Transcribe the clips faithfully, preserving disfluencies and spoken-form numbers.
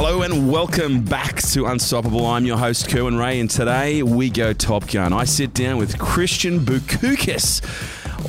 Hello and welcome back to Unstoppable. I'm your host, Kerwin Ray, and today we go Top Gun. I sit down with Christian Boucousis,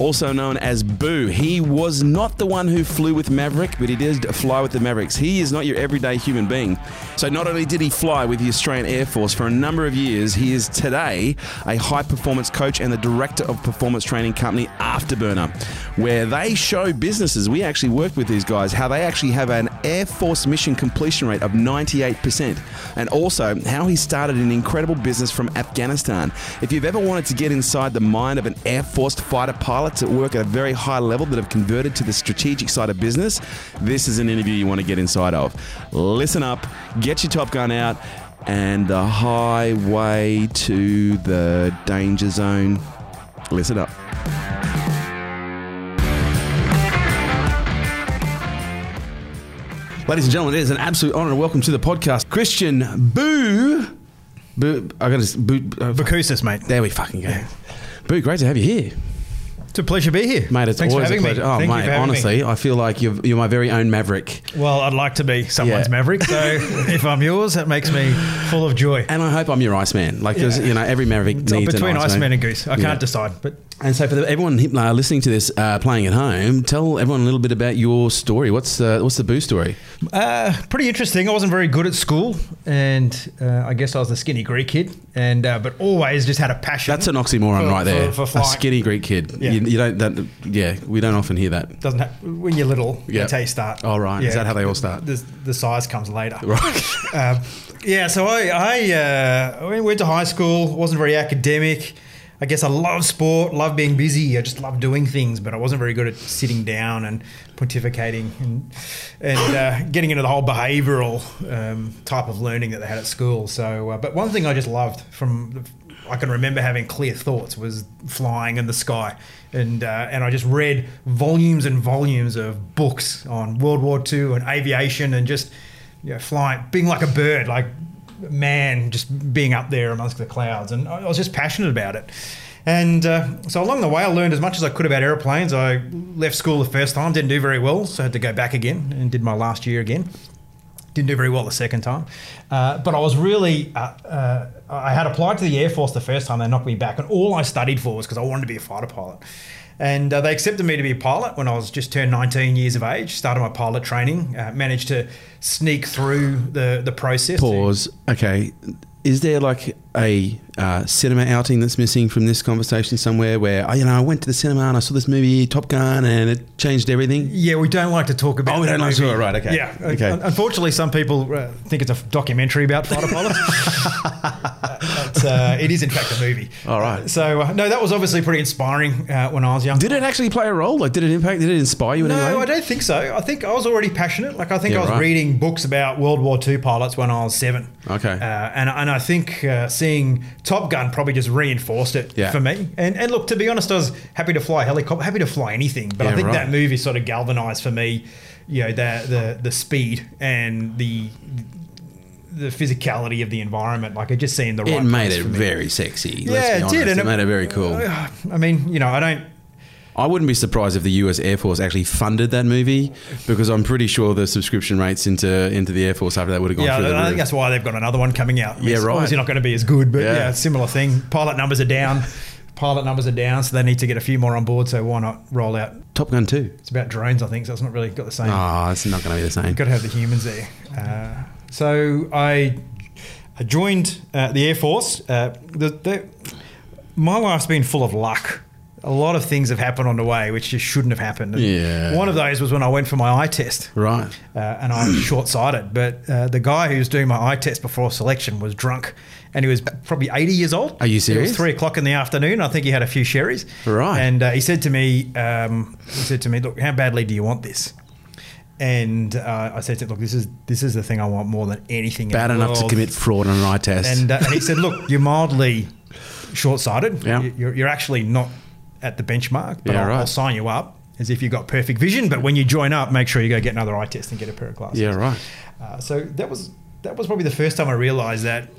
also known as Boo. He was not the one who flew with Maverick, but he did fly with the Mavericks. He is not your everyday human being. So not only did he fly with the Australian Air Force for a number of years, he is today a high-performance coach and the director of performance training company Afterburner, where they show businesses, we actually work with these guys, how they actually have an Air Force mission completion rate of ninety-eight percent, and also how he started an incredible business from Afghanistan. If you've ever wanted to get inside the mind of an Air Force fighter pilot that work at a very high level that have converted to the strategic side of business, this is an interview you want to get inside of. Listen up, get your Top Gun out, and the highway to the danger zone. Listen up. Ladies and gentlemen, it is an absolute honour and welcome to the podcast, Christian Boo. Boo I got to Boo uh, Boucousis, mate. There we fucking go. Yeah. Boo, great to have you here. It's a pleasure to be here, mate. It's Thanks always for having a pleasure. Me. Oh, Thank mate, you for having honestly, me. I feel like you're you're my very own Maverick. Well, I'd like to be someone's yeah. Maverick. So if I'm yours, that makes me full of joy. And I hope I'm your Iceman. Like yeah. there's, you know, every Maverick it's needs between an Iceman and Goose. I yeah. can't decide, but. And so for the, everyone uh, listening to this, uh, playing at home, tell everyone a little bit about your story. What's uh, what's the Boo story? Uh, pretty interesting. I wasn't very good at school, and uh, I guess I was a skinny Greek kid, and uh, but always just had a passion. That's an oxymoron for, right there. For, for a skinny Greek kid. Yeah. You, you don't. That, yeah, we don't often hear that. Doesn't have, when you're little, yep. that's how you start. Oh right, yeah, is that how they all start? The, the size comes later. Right. uh, yeah. So I I, uh, I went to high school. Wasn't very academic. I guess I love sport, love being busy. I just love doing things, but I wasn't very good at sitting down and pontificating and and uh, getting into the whole behavioural um, type of learning that they had at school. So, uh, but one thing I just loved from I can remember having clear thoughts was flying in the sky, and uh, and I just read volumes and volumes of books on World War Two and aviation and just you know, flying, being like a bird, like. Man, just being up there amongst the clouds, and I was just passionate about it. And uh, so along the way, I learned as much as I could about aeroplanes. I left school the first time, didn't do very well, so I had to go back again and did my last year again. Didn't do very well the second time, uh, but I was really uh, uh, I had applied to the Air Force the first time. They knocked me back, and all I studied for was because I wanted to be a fighter pilot. And uh, they accepted me to be a pilot when I was just turned nineteen years of age, started my pilot training, uh, managed to sneak through the, the process. Pause. Okay. Is there like a uh, cinema outing that's missing from this conversation somewhere where, you know, I went to the cinema and I saw this movie, Top Gun, and it changed everything? Yeah, we don't like to talk about it. Oh, we don't like to talk about it, right, okay. Yeah. Okay. Un- unfortunately, some people uh, think it's a documentary about fighter pilots. But, uh, it is, in fact, a movie. All right. So, uh, no, that was obviously pretty inspiring uh, when I was young. Did it actually play a role? Like, did it impact, did it inspire you in no, any way? No, I don't think so. I think I was already passionate. Like, I think yeah, I was right. reading books about World War Two pilots when I was seven. Okay. Uh, and, and I think uh, seeing Top Gun probably just reinforced it yeah. for me. And and look, to be honest, I was happy to fly a helicopter, happy to fly anything. But yeah, I think right. that movie sort of galvanised for me, you know, the the, the speed and the... the physicality of the environment, like I just seen the right it made it very sexy. Yeah, let's be honest. It did. It, it made it very cool. Uh, I mean, you know, I don't. I wouldn't be surprised if the U S Air Force actually funded that movie, because I'm pretty sure the subscription rates into into the Air Force after that would have gone yeah, through the roof. I think that's why they've got another one coming out. Yeah, it's right. Obviously not going to be as good, but yeah, yeah similar thing. Pilot numbers are down. Pilot numbers are down, so they need to get a few more on board, so why not roll out Top Gun two? It's about drones, I think, so it's not really got the same. Oh, it's not going to be the same. You've got to have the humans there. Uh, So I, I joined uh, the Air Force. Uh, the, the, my life's been full of luck. A lot of things have happened on the way which just shouldn't have happened. And yeah. one of those was when I went for my eye test. Right. Uh, and I was short-sighted. But uh, the guy who was doing my eye test before selection was drunk. And he was probably eighty years old. Are you serious? It was three o'clock in the afternoon. I think he had a few sherries. Right. And uh, he said to me, um, he said to me, look, how badly do you want this? And uh, I said to him, look, this is this is the thing I want more than anything else. Bad enough world. to commit fraud on an eye test. And, uh, and he said, look, you're mildly short-sighted. Yeah. You're, you're actually not at the benchmark, but yeah, I'll, right. I'll sign you up as if you've got perfect vision. But when you join up, make sure you go get another eye test and get a pair of glasses. Yeah, right. Uh, so that was that was probably the first time I realised that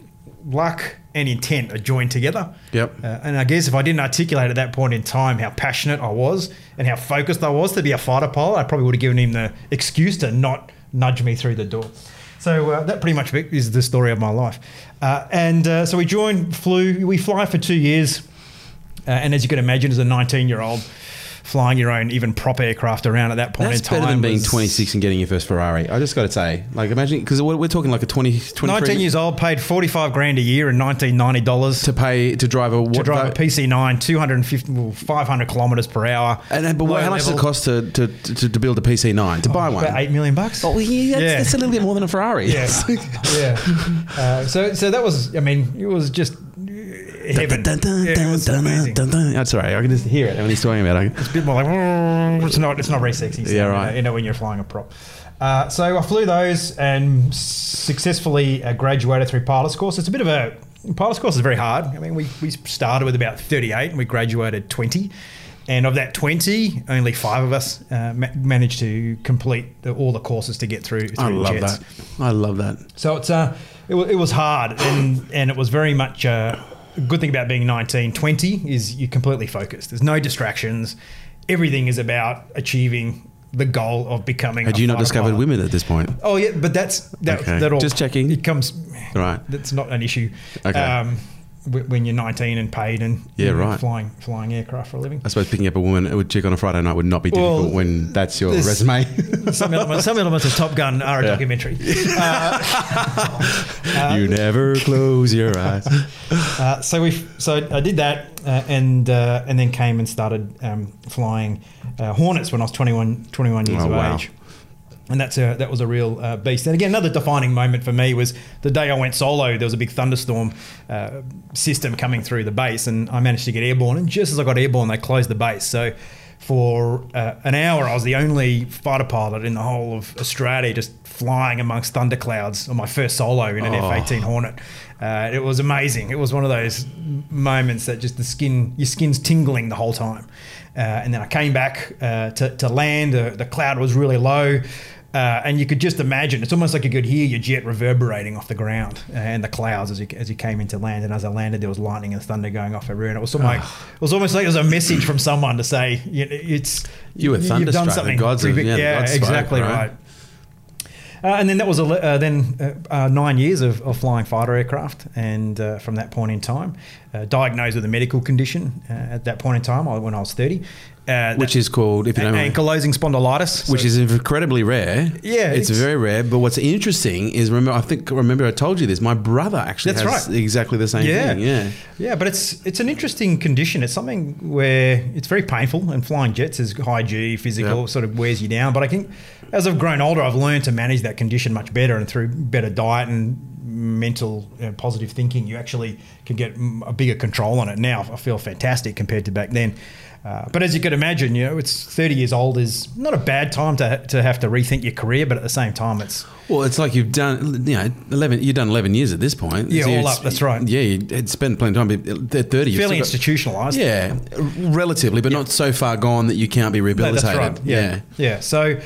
luck and intent are joined together. Yep. Uh, and I guess if I didn't articulate at that point in time how passionate I was and how focused I was to be a fighter pilot, I probably would have given him the excuse to not nudge me through the door. So uh, that pretty much is the story of my life. Uh, and uh, so we joined, flew, we fly for two years. Uh, and as you can imagine, as a nineteen-year-old, flying your own even prop aircraft around at that point That's in time. That's better than being twenty-six and getting your first Ferrari. I just got to say, like imagine, because we're, we're talking like a twenty, twenty-three. nineteen years old, paid forty-five grand a year in nineteen ninety dollars. To pay, to drive a what? To drive a P C nine, two hundred fifty, five hundred kilometres per hour. And But what, how much does it cost to, to, to, to build a P C nine, to oh, buy one? About eight million bucks. Oh, yeah, that's, yeah. that's a little bit more than a Ferrari. Yeah. yeah. Uh, so, so that was, I mean, it was just... Dun, dun, dun, yeah, dun, dun, dun, dun. That's right. I can just hear it when he's talking about it. It's a bit more like it's not. It's not very sexy. So, yeah, right. You know, you know when you're flying a prop. Uh, so I flew those and successfully uh, graduated through pilot's course. It's a bit of a pilot's course is very hard. I mean, we we started with about thirty-eight and we graduated twenty, and of that twenty, only five of us uh, ma- managed to complete the, all the courses to get through. through I love jets. that. I love that. So it's uh, it, w- it was hard and and it was very much. Uh, The good thing about being nineteen, twenty is you're completely focused. There's no distractions. Everything is about achieving the goal of becoming. Had you not discovered women at this point? Oh yeah, but that's that. Okay. that all, Just checking. It comes right. That's not an issue. Okay. Um, when you're nineteen and paid and yeah, right. flying flying aircraft for a living. I suppose picking up a woman, a chick on a Friday night would not be difficult well, when that's your resume. Some, elements, some elements of Top Gun are a yeah. documentary. Uh, uh, you never close your eyes. uh, so we, so I did that uh, and uh, and then came and started um, flying uh, Hornets when I was twenty-one, twenty-one years oh, of wow. age. And that's a, that was a real uh, beast. And again, another defining moment for me was the day I went solo, there was a big thunderstorm uh, system coming through the base and I managed to get airborne. And just as I got airborne, they closed the base. So for uh, an hour, I was the only fighter pilot in the whole of Australia just flying amongst thunderclouds on my first solo in an oh. F eighteen Hornet. Uh, it was amazing. It was one of those moments that just the skin, your skin's tingling the whole time. Uh, and then I came back uh, to, to land. Uh, the cloud was really low. Uh, and you could just imagine, it's almost like you could hear your jet reverberating off the ground and the clouds as you, as you came into land. And as I landed, there was lightning and thunder going off everywhere. And it was, oh. like, it was almost like it was a message from someone to say, you know, it's, you were thunderstruck. You've done something. The gods are, yeah, yeah the gods exactly spoke, right. right. Uh, and then that was uh, then uh, uh, nine years of, of flying fighter aircraft. And uh, from that point in time, uh, diagnosed with a medical condition uh, at that point in time I, when I was thirty. Uh, which is called, if you know, ankylosing spondylitis, which so. is incredibly rare. Yeah, it's, it's very rare. But what's interesting is, remember, I think remember I told you this. My brother actually has right. exactly the same yeah. thing. Yeah, yeah. But it's it's an interesting condition. It's something where it's very painful, and flying jets is high G, physical, yeah. sort of wears you down. But I think as I've grown older, I've learned to manage that condition much better, and through better diet and mental uh, positive thinking, you actually can get a bigger control on it. Now I feel fantastic compared to back then. Uh, but as you could imagine, you know, it's thirty years old is not a bad time to to have to rethink your career, but at the same time, it's well, it's like you've done, you know, eleven. You've done eleven years at this point. Yeah, so all up. That's right. Yeah, you had spent plenty of time. But at thirty, fairly institutionalised. Yeah, relatively, but yeah. not so far gone that you can't be rehabilitated. No, that's right. Yeah. yeah, yeah. So.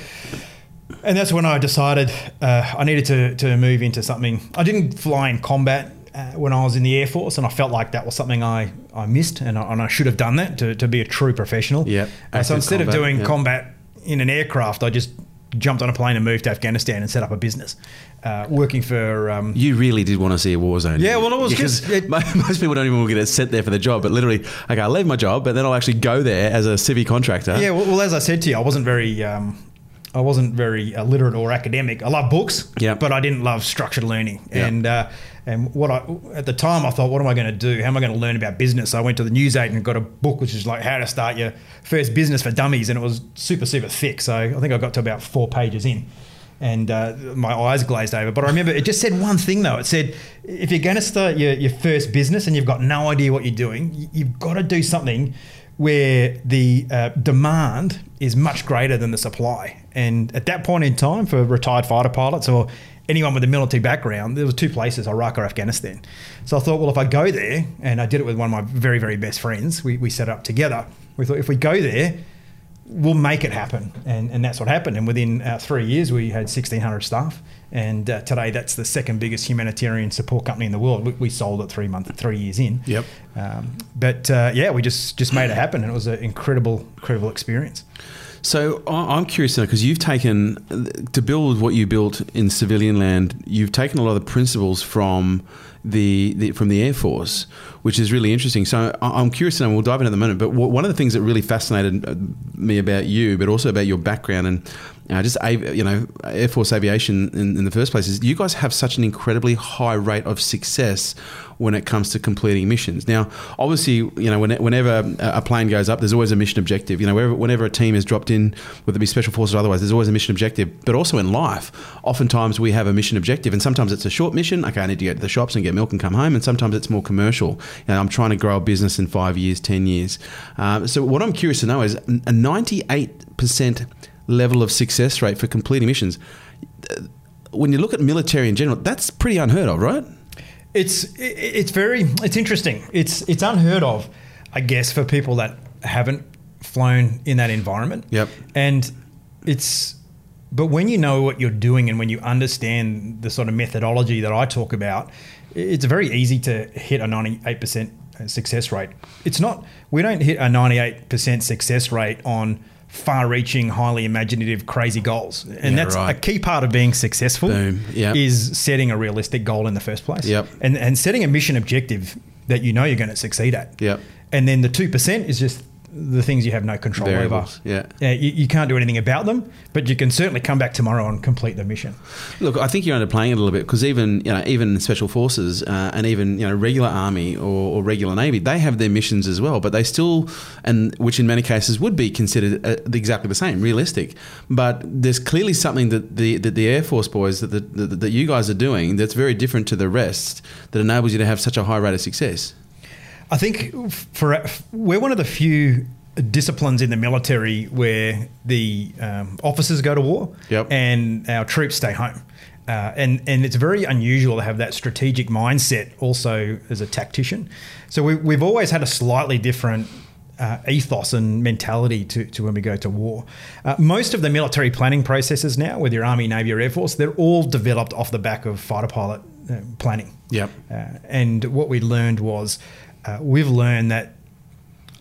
And that's when I decided uh, I needed to, to move into something. I didn't fly in combat uh, when I was in the Air Force, and I felt like that was something I, I missed, and I, and I should have done that to, to be a true professional. Yep. Uh, so instead combat, of doing yep. combat in an aircraft, I just jumped on a plane and moved to Afghanistan and set up a business uh, working for... Um, you really did want to see a war zone. Yeah, well, it was just... It, most people don't even get sent there for the job, but literally, okay, I'll leave my job, but then I'll actually go there as a civvy contractor. Yeah, well, well as I said to you, I wasn't very... Um, I wasn't very uh, literate or academic. I love books, yep. but I didn't love structured learning. Yep. And uh, and what I at the time I thought, what am I going to do? How am I going to learn about business? So I went to the newsagent and got a book which is like how to start your first business for dummies, and it was super super thick. So I think I got to about four pages in, and uh, my eyes glazed over. But I remember it just said one thing though. It said if you're going to start your, your first business and you've got no idea what you're doing, you've got to do something where the uh, demand is much greater than the supply. And at that point in time, for retired fighter pilots or anyone with a military background, there were two places, Iraq or Afghanistan. So I thought, well, if I go there, and I did it with one of my very, very best friends, we, we set up together. We thought, if we go there, we'll make it happen. And, and that's what happened. And within uh, three years, we had sixteen hundred staff. And uh, today, that's the second biggest humanitarian support company in the world. We, we sold it three months, three years in. Yep. Um, but uh, yeah, we just, just made it happen. And it was an incredible, incredible experience. So I'm curious now, because you've taken, to build what you built in civilian land, you've taken a lot of the principles from the, the from the Air Force, which is really interesting. So I'm curious now, we'll dive in at the moment, but one of the things that really fascinated me about you, but also about your background and uh, just, you know, Air Force aviation in, in the first place, is you guys have such an incredibly high rate of success when it comes to completing missions. Now, obviously, you know, when, whenever a plane goes up, there's always a mission objective. You know, whenever, whenever a team is dropped in, whether it be special forces or otherwise, there's always a mission objective. But also in life, oftentimes we have a mission objective, and sometimes it's a short mission. Okay, I need to go to the shops and get milk and come home. And sometimes it's more commercial. You know, I'm trying to grow a business in five years, ten years. Um, so what I'm curious to know is a ninety-eight percent level of success rate for completing missions. When you look at military in general, that's pretty unheard of, right? It's it's very it's interesting. It's it's unheard of, I guess, for people that haven't flown in that environment. Yep. And it's but when you know what you're doing and when you understand the sort of methodology that I talk about, it's very easy to hit a ninety-eight percent success rate. It's not we don't hit a ninety-eight percent success rate on far-reaching, highly imaginative, crazy goals. And yeah, that's right. A key part of being successful yep. is setting a realistic goal in the first place yep. and, and setting a mission objective that you know you're going to succeed at. Yep. And then the two percent is just the things you have no control Variables. over. Yeah. Yeah, you, you can't do anything about them, but you can certainly come back tomorrow and complete the mission. Look, I think you're underplaying it a little bit, because even you know even special forces uh, and even you know regular army or, or regular navy, they have their missions as well, but they still, and which in many cases would be considered uh, exactly the same, realistic. But there's clearly something that the that the Air Force boys that the, that, that you guys are doing that's very different to the rest that enables you to have such a high rate of success. I think for, we're one of the few disciplines in the military where the um, officers go to war yep. and our troops stay home. Uh, and, and it's very unusual to have that strategic mindset also as a tactician. So we, we've always had a slightly different uh, ethos and mentality to, to when we go to war. Uh, most of the military planning processes now, whether you're Army, Navy or Air Force, they're all developed off the back of fighter pilot uh, planning. Yep. Uh, and what we learned was... Uh, we've learned that,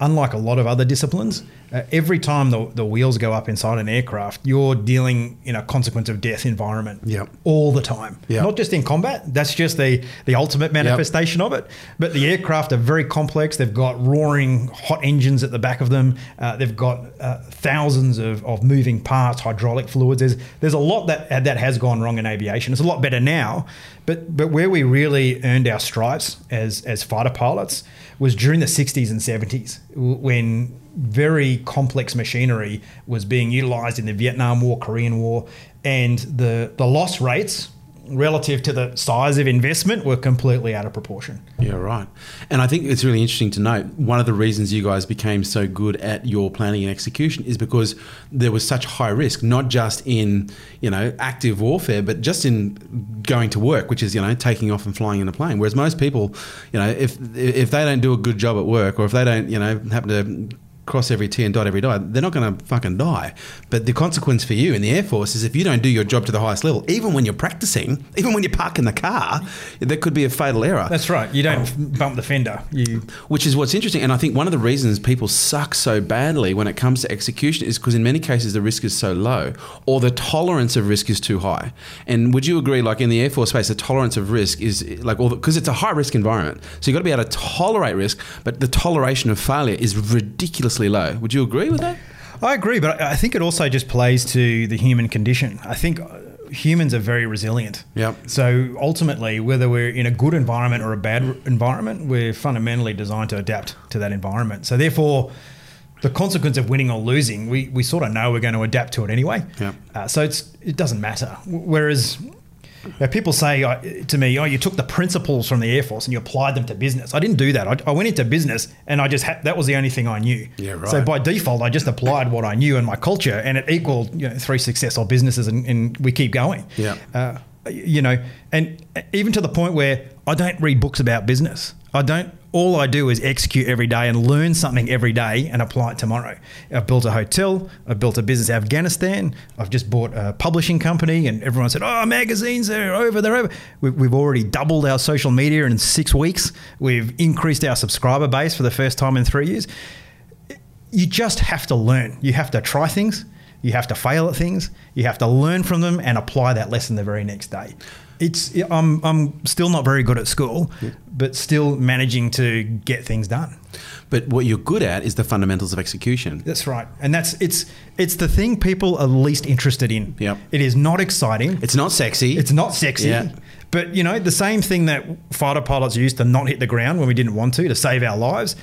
unlike a lot of other disciplines, uh, every time the, the wheels go up inside an aircraft, you're dealing in a consequence of death environment yep. all the time. Yep. Not just in combat. That's just the, the ultimate manifestation yep. of it. But the aircraft are very complex. They've got roaring hot engines at the back of them. Uh, they've got uh, thousands of, of moving parts, hydraulic fluids. There's, there's a lot that, that has gone wrong in aviation. It's a lot better now. But but where we really earned our stripes as as fighter pilots was during the sixties and seventies, when very complex machinery was being utilized in the Vietnam War, Korean War, and the, the loss rates relative to the size of investment were completely out of proportion. Yeah, right. And I think it's really interesting to note, one of the reasons you guys became so good at your planning and execution is because there was such high risk, not just in, you know, active warfare, but just in going to work, which is, you know, taking off and flying in a plane. Whereas most people, you know, if if they don't do a good job at work, or if they don't, you know, happen to cross every T and dot every die, they're not going to fucking die. But the consequence for you in the Air Force is if you don't do your job to the highest level, even when you're practicing, even when you're parking the car, there could be a fatal error. That's right. You don't um, bump the fender. You... Which is what's interesting. And I think one of the reasons people suck so badly when it comes to execution is because in many cases the risk is so low, or the tolerance of risk is too high. And would you agree, like in the Air Force space, the tolerance of risk is like, all because it's a high risk environment. So you've got to be able to tolerate risk, but the toleration of failure is ridiculous. Low. Would you agree with that? I agree, but I think it also just plays to the human condition. I think humans are very resilient. Yep. So ultimately, whether we're in a good environment or a bad environment, we're fundamentally designed to adapt to that environment. So therefore, the consequence of winning or losing, we, we sort of know we're going to adapt to it anyway. Yep. Uh, so it's it doesn't matter. Whereas... Now, people say uh, to me, oh, you took the principles from the Air Force and you applied them to business. I didn't do that. I, I went into business and I just had, that was the only thing I knew. Yeah, right. So by default, I just applied what I knew in my culture, and it equaled you know, three successful businesses, and, and we keep going. Yeah. Uh, you know, and even to the point where I don't read books about business. I don't. All I do is execute every day and learn something every day and apply it tomorrow. I've built a hotel. I've built a business in Afghanistan. I've just bought a publishing company, and everyone said, oh, magazines, they're over, they're over. We've already doubled our social media in six weeks. We've increased our subscriber base for the first time in three years. You just have to learn. You have to try things. You have to fail at things. You have to learn from them and apply that lesson the very next day. It's I'm, I'm still not very good at school, yeah. but still managing to get things done. But what you're good at is the fundamentals of execution. That's right. And that's it's it's the thing people are least interested in. Yep. It is not exciting. It's not sexy. It's not sexy. Yeah. But, you know, the same thing that fighter pilots used to not hit the ground when we didn't want to, to save our lives,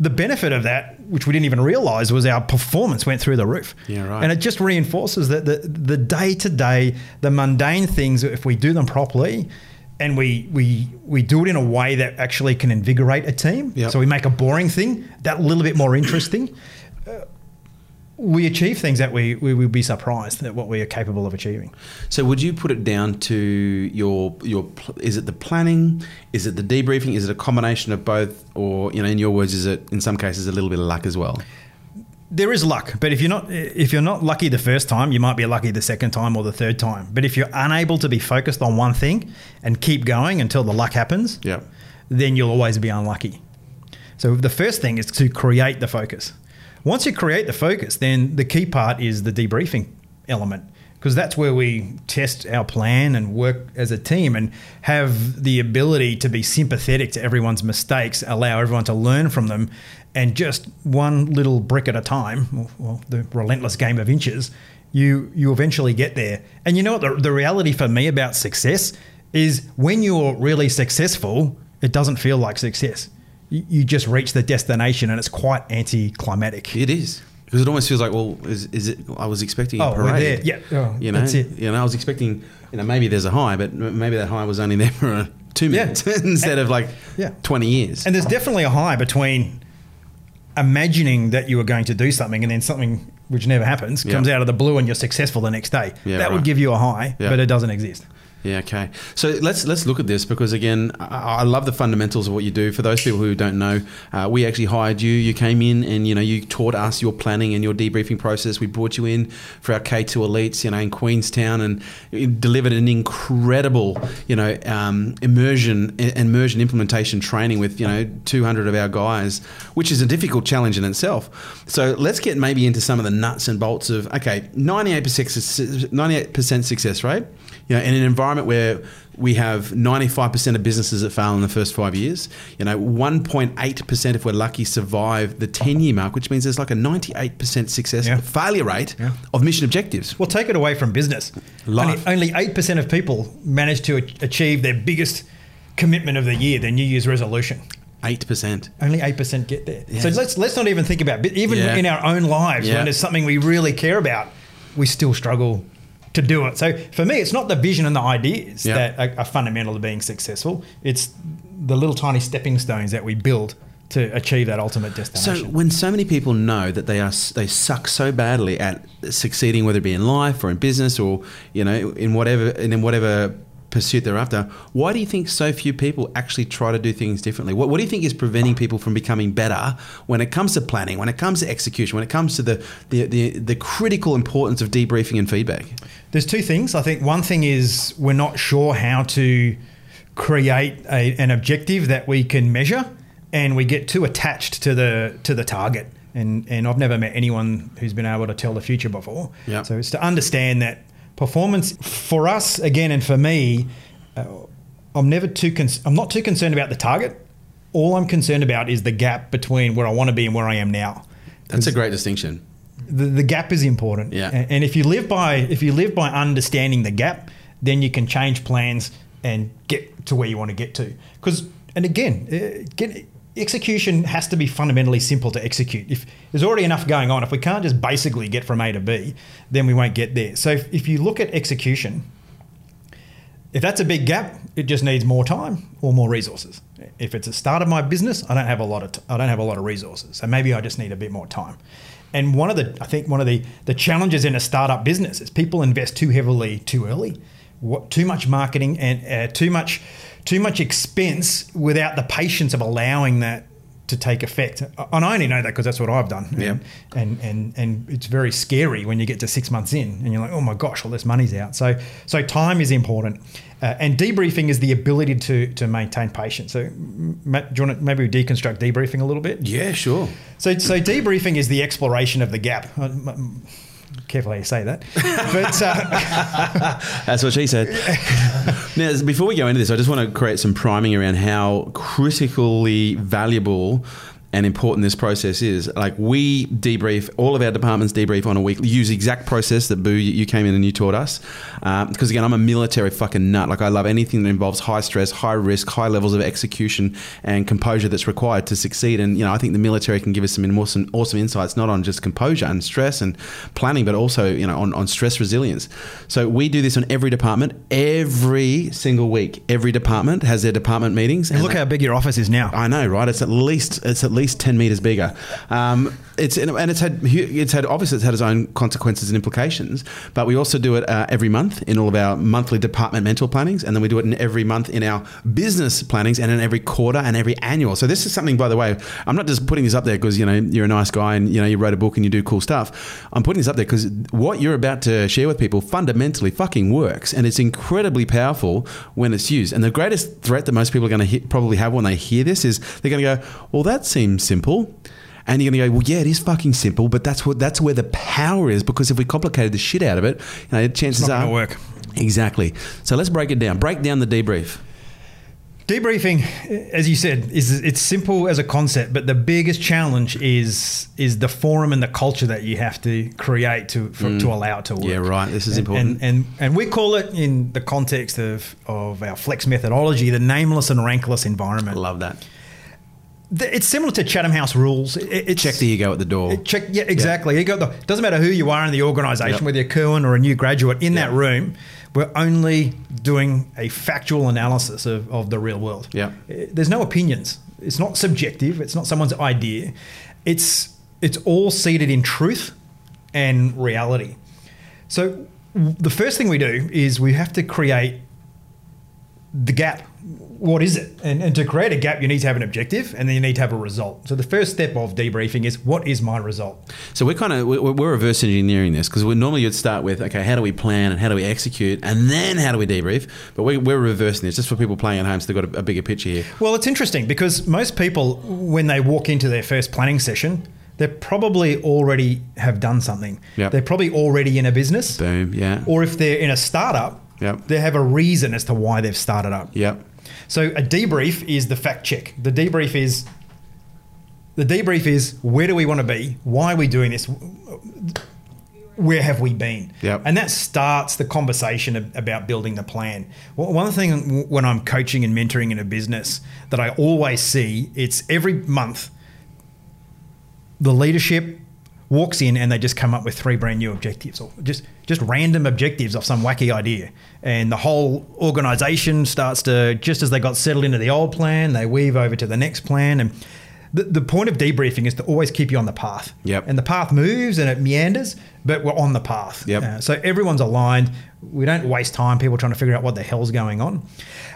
the benefit of that, which we didn't even realise, was our performance went through the roof. Yeah, right. And it just reinforces that the the day-to-day, the mundane things, if we do them properly and we we we do it in a way that actually can invigorate a team, yep. so we make a boring thing that little bit more interesting, uh, we achieve things that we we would be surprised at what we are capable of achieving. So would you put it down to your your is it the planning, is it the debriefing, is it a combination of both, or, you know, in your words, is it in some cases a little bit of luck as well? There is luck, but if you're not if you're not lucky the first time, you might be lucky the second time or the third time. But if you're unable to be focused on one thing and keep going until the luck happens, yeah. then you'll always be unlucky. So the first thing is to create the focus. Once you create the focus, then the key part is the debriefing element, because that's where we test our plan and work as a team and have the ability to be sympathetic to everyone's mistakes, allow everyone to learn from them, and just one little brick at a time, well, the relentless game of inches, you you eventually get there. And you know what the, the reality for me about success is, when you're really successful, it doesn't feel like success. You just reach the destination, and it's quite anticlimactic. It is, because it almost feels like, well, is, is it? I was expecting a oh, parade. We're there. Yeah, oh, you know, that's it. You know, I was expecting, you know, maybe there's a high, but maybe that high was only there for uh, two minutes yeah. instead and, of like yeah. twenty years. And there's definitely a high between imagining that you were going to do something and then something which never happens yeah. comes out of the blue, and you're successful the next day. Yeah, that right. would give you a high, yeah. but it doesn't exist. Yeah, okay. So let's let's look at this, because, again, I, I love the fundamentals of what you do. For those people who don't know, uh, we actually hired you. You came in and, you know, you taught us your planning and your debriefing process. We brought you in for our K two elites, you know, in Queenstown, and delivered an incredible, you know, um, immersion immersion implementation training with, you know, two hundred of our guys, which is a difficult challenge in itself. So let's get maybe into some of the nuts and bolts of, okay, ninety-eight percent success rate, you know, in an environment where we have ninety-five percent of businesses that fail in the first five years. You know, one point eight percent, if we're lucky, survive the ten-year mark, which means there's like a ninety-eight percent success yeah. failure rate yeah. of mission objectives. Well, take it away from business. Life. Only, only eight percent of people manage to achieve their biggest commitment of the year, their New Year's resolution. eight percent. Only eight percent get there. Yes. So let's let's not even think about it. Even yeah. in our own lives, yeah. when there's something we really care about, we still struggle to do it. So for me, it's not the vision and the ideas yep. that are, are fundamental to being successful. It's the little tiny stepping stones that we build to achieve that ultimate destination. So when so many people know that they are they suck so badly at succeeding, whether it be in life or in business or, you know, in whatever and in whatever pursuit they're after, why do you think so few people actually try to do things differently? What, what do you think is preventing people from becoming better when it comes to planning, when it comes to execution, when it comes to the the, the, the critical importance of debriefing and feedback? There's two things. I think one thing is we're not sure how to create a, an objective that we can measure, and we get too attached to the to the target. And and I've never met anyone who's been able to tell the future before. Yep. So it's to understand that performance for us, again, and for me, uh, I'm never too con- I'm not too concerned about the target. All I'm concerned about is the gap between where I want to be and where I am now. That's a great distinction. The, the gap is important, yeah. And, and if you live by if you live by understanding the gap, then you can change plans and get to where you want to get to. Because, and again, uh, get, execution has to be fundamentally simple to execute. If there's already enough going on, if we can't just basically get from A to B, then we won't get there. So if, if you look at execution, if that's a big gap, it just needs more time or more resources. If it's the start of my business, I don't have a lot of t- I don't have a lot of resources, so maybe I just need a bit more time. And one of the I think one of the the challenges in a startup business is people invest too heavily too early, what, too much marketing and uh, too much. Too much expense without the patience of allowing that to take effect. And I only know that because that's what I've done. Yeah. And, and and it's very scary when you get to six months in and you're like, oh my gosh, all this money's out. So so time is important. Uh, and debriefing is the ability to to maintain patience. So Matt, do you want to maybe deconstruct debriefing a little bit? Yeah, sure. So so debriefing is the exploration of the gap. Careful how you say that. But, uh, that's what she said. Now, before we go into this, I just want to create some priming around how critically valuable and important this process is. Like, we debrief, all of our departments debrief on a weekly, use the exact process that Boo, you came in and you taught us. Um, because again, I'm a military fucking nut. Like, I love anything that involves high stress, high risk, high levels of execution and composure that's required to succeed. And, you know, I think the military can give us some awesome, awesome insights, not on just composure and stress and planning, but also, you know, on, on stress resilience. So we do this on every department, every single week. Every department has their department meetings. And, and look they, how big your office is now. I know, right? It's at least, it's at least ten meters bigger. Um, it's and it's had it's had obviously it's had its own consequences and implications. But we also do it uh, every month in all of our monthly departmental plannings, and then we do it in every month in our business plannings, and in every quarter and every annual. So this is something, by the way, I'm not just putting this up there because, you know, you're a nice guy and, you know, you wrote a book and you do cool stuff. I'm putting this up there because what you're about to share with people fundamentally fucking works, and it's incredibly powerful when it's used. And the greatest threat that most people are going to probably have when they hear this is they're going to go, well, that seems simple. And you're going to go, well, yeah, it is fucking simple, but that's what that's where the power is, because if we complicated the shit out of it, you know, chances it's not gonna work. Exactly. So let's break it down. Break down the debrief. Debriefing, as you said, is it's simple as a concept, but the biggest challenge is is the forum and the culture that you have to create to for, mm. to allow it to work. Yeah, right. This is and, important. And, and and we call it, in the context of of our flex methodology, the nameless and rankless environment. I love that. It's similar to Chatham House rules. It's, check the ego at the door. Check, yeah, exactly. Yep. Ego at the, doesn't matter who you are in the organisation, yep. whether you're Kerwin or a new graduate in yep. that room. We're only doing a factual analysis of, of the real world. Yeah, there's no opinions. It's not subjective. It's not someone's idea. It's it's all seated in truth and reality. So the first thing we do is we have to create the gap. What is it? And, and to create a gap, you need to have an objective, and then you need to have a result. So the first step of debriefing is, what is my result? So we're kind of, we're, we're reverse engineering this, because normally you'd start with, okay, how do we plan and how do we execute, and then how do we debrief? But we, we're reversing this just for people playing at home, so they've got a, a bigger picture here. Well, it's interesting because most people, when they walk into their first planning session, they probably already have done something. Yep. They're probably already in a business. Boom, yeah. Or if they're in a startup, yep. they have a reason as to why they've started up. Yep. So a debrief is the fact check. The debrief is, the debrief is where do we want to be? Why are we doing this? Where have we been? Yep. And that starts the conversation about building the plan. Well, one thing when I'm coaching and mentoring in a business that I always see, it's every month the leadership walks in and they just come up with three brand new objectives, or just just random objectives of some wacky idea. And the whole organization starts to, just as they got settled into the old plan, they weave over to the next plan. And the, the point of debriefing is to always keep you on the path. Yep. And the path moves and it meanders, but we're on the path. Yep. Uh, so everyone's aligned. We don't waste time people trying to figure out what the hell's going on.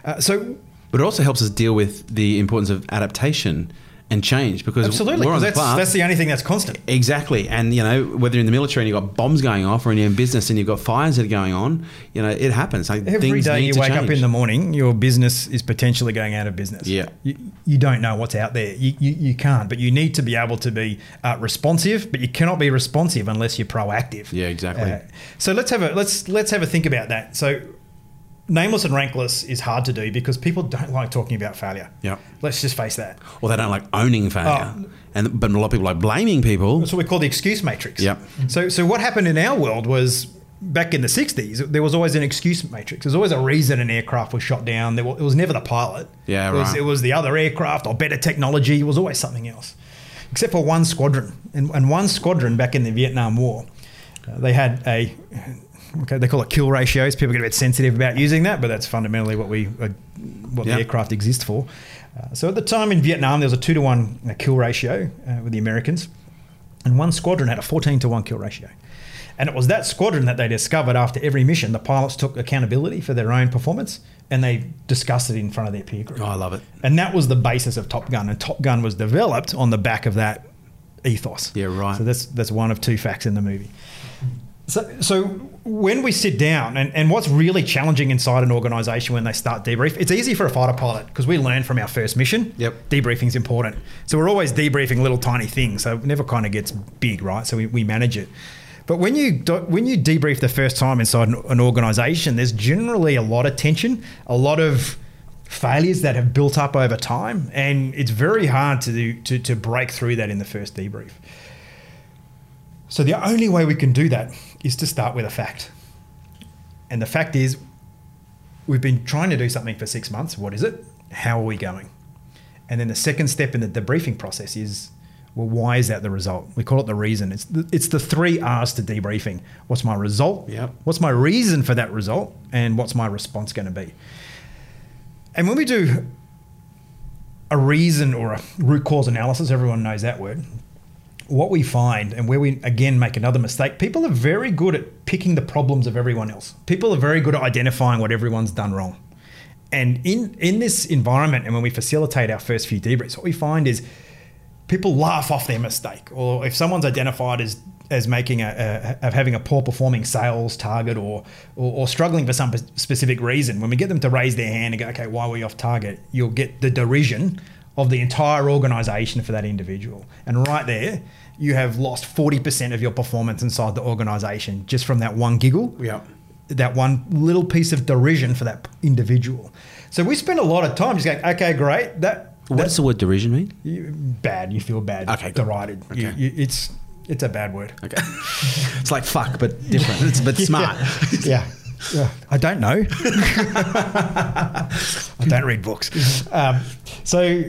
Uh, so, But it also helps us deal with the importance of adaptation and change, because absolutely, we're on that's, the path. That's the only thing that's constant. Exactly. And, you know, whether you're in the military and you've got bombs going off, or in your business and you've got fires that are going on, you know, it happens. Like, every day you wake change. up in the morning, your business is potentially going out of business. Yeah. You, you don't know what's out there. You, you, you can't, but you need to be able to be uh, responsive, but you cannot be responsive unless you're proactive. Yeah, exactly. Uh, so let's have a, let's, let's have a think about that. So nameless and rankless is hard to do because people don't like talking about failure. Yeah, let's just face that. Well, they don't like owning failure, oh. and but a lot of people like blaming people. That's what we call the excuse matrix. Yeah. So, so what happened in our world was, back in the sixties, there was always an excuse matrix. There was always a reason an aircraft was shot down. There was, it was never the pilot. Yeah, right. It was, it was the other aircraft or better technology. It was always something else, except for one squadron. And, and one squadron back in the Vietnam War, uh, they had a. Okay, they call it kill ratios. People get a bit sensitive about using that, but that's fundamentally what we, uh, what yep. the aircraft exists for. Uh, so at the time in Vietnam, there was a two to one kill ratio uh, with the Americans, and one squadron had a fourteen to one kill ratio. And it was that squadron that they discovered after every mission. The pilots took accountability for their own performance, and they discussed it in front of their peer group. Oh, I love it. And that was the basis of Top Gun, and Top Gun was developed on the back of that ethos. Yeah, right. So that's that's one of two facts in the movie. So, so when we sit down, and, and what's really challenging inside an organisation when they start debrief, it's easy for a fighter pilot because we learn from our first mission. Yep. Debriefing's important. So we're always debriefing little tiny things. So it never kind of gets big, right? So we, we manage it. But when you do, when you debrief the first time inside an, an organisation, there's generally a lot of tension, a lot of failures that have built up over time, and it's very hard to do, to, to break through that in the first debrief. So the only way we can do that is to start with a fact. And the fact is, we've been trying to do something for six months. What is it? How are we going? And then the second step in the debriefing process is, well, why is that the result? We call it the reason. It's the, it's the three R's to debriefing. What's my result? Yep. What's my reason for that result? And what's my response going to be? And when we do a reason or a root cause analysis, everyone knows that word, what we find and where we, again, make another mistake, people are very good at picking the problems of everyone else. People are very good at identifying what everyone's done wrong. And in, in this environment, and when we facilitate our first few debriefs, what we find is people laugh off their mistake. Or if someone's identified as as making a, a of having a poor performing sales target or, or or struggling for some specific reason, when we get them to raise their hand and go, okay, why are we off target? You'll get the derision of the entire organization for that individual. And right there, you have lost forty percent of your performance inside the organization just from that one giggle, yeah. that one little piece of derision for that individual. So we spend a lot of time just going, okay, great, that, what's the word derision mean? You, bad. You feel bad. Okay. Derided. Okay. You, you, it's it's a bad word. Okay. It's like fuck, but different. It's but smart. Yeah. yeah. yeah. I don't know. I don't read books. Um, so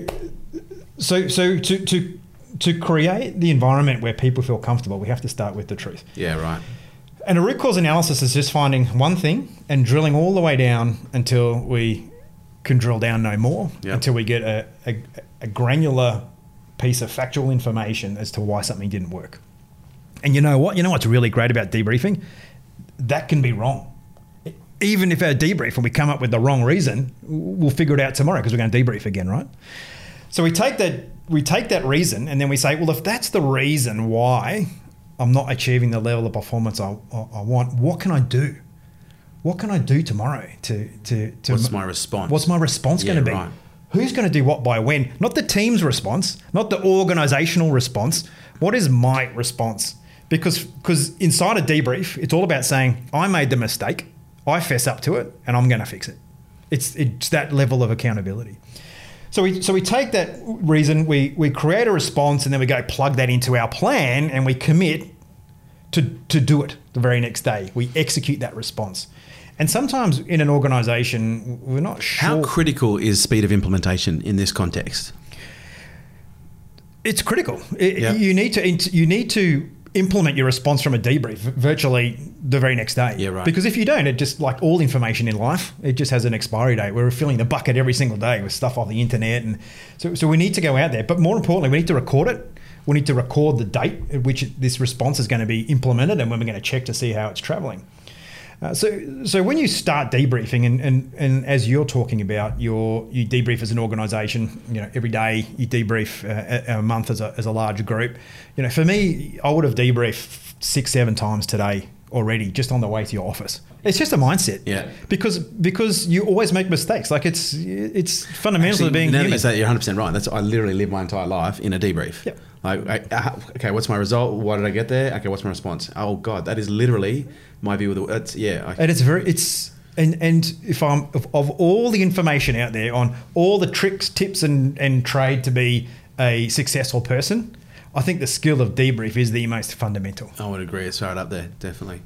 so so to to to create the environment where people feel comfortable, we have to start with the truth. Yeah. Right. And a root cause analysis is just finding one thing and drilling all the way down until we can drill down no more yep. until we get a, a, a granular piece of factual information as to why something didn't work. And you know what? You know what's really great about debriefing? That can be wrong. Even if our debrief, when we come up with the wrong reason, we'll figure it out tomorrow because we're going to debrief again, right? So we take that we take that reason and then we say, well, if that's the reason why I'm not achieving the level of performance I, I, I want, what can I do? What can I do tomorrow to, to, to what's my response? What's my response yeah, going to be? Right. Who's going to do what by when? Not the team's response, not the organizational response. What is my response? Because, because inside a debrief, it's all about saying, I made the mistake, I fess up to it, and I'm going to fix it. It's, it's that level of accountability. So we, so we take that reason, we, we create a response, and then we go plug that into our plan, and we commit to, to do it the very next day. We execute that response. And sometimes in an organisation, we're not sure. How critical is speed of implementation in this context? It's critical. It, yep. You need to you need to implement your response from a debrief virtually the very next day. Yeah, right. Because if you don't, it just, like all information in life, it just has an expiry date. We're filling the bucket every single day with stuff off the internet, and so so we need to go out there. But more importantly, we need to record it. We need to record the date at which this response is going to be implemented, and when we're going to check to see how it's travelling. Uh, so, so when you start debriefing, and, and, and as you're talking about, your you debrief as an organisation, you know, every day you debrief uh, a, a month as a as a large group. You know, for me, I would have debriefed six, seven times today already, just on the way to your office. It's just a mindset, yeah. Because because you always make mistakes. Like it's it's fundamental to being human. Now that you say, you're one hundred percent right. That's I literally live my entire life in a debrief. Yep. Like, okay, what's my result? Why did I get there? Okay, what's my response? Oh God, that is literally my view of the world. Yeah, I, and it's very it's and and if I'm if, of all the information out there on all the tricks, tips, and and trade to be a successful person, I think the skill of debrief is the most fundamental. I would agree. It's right up there, definitely.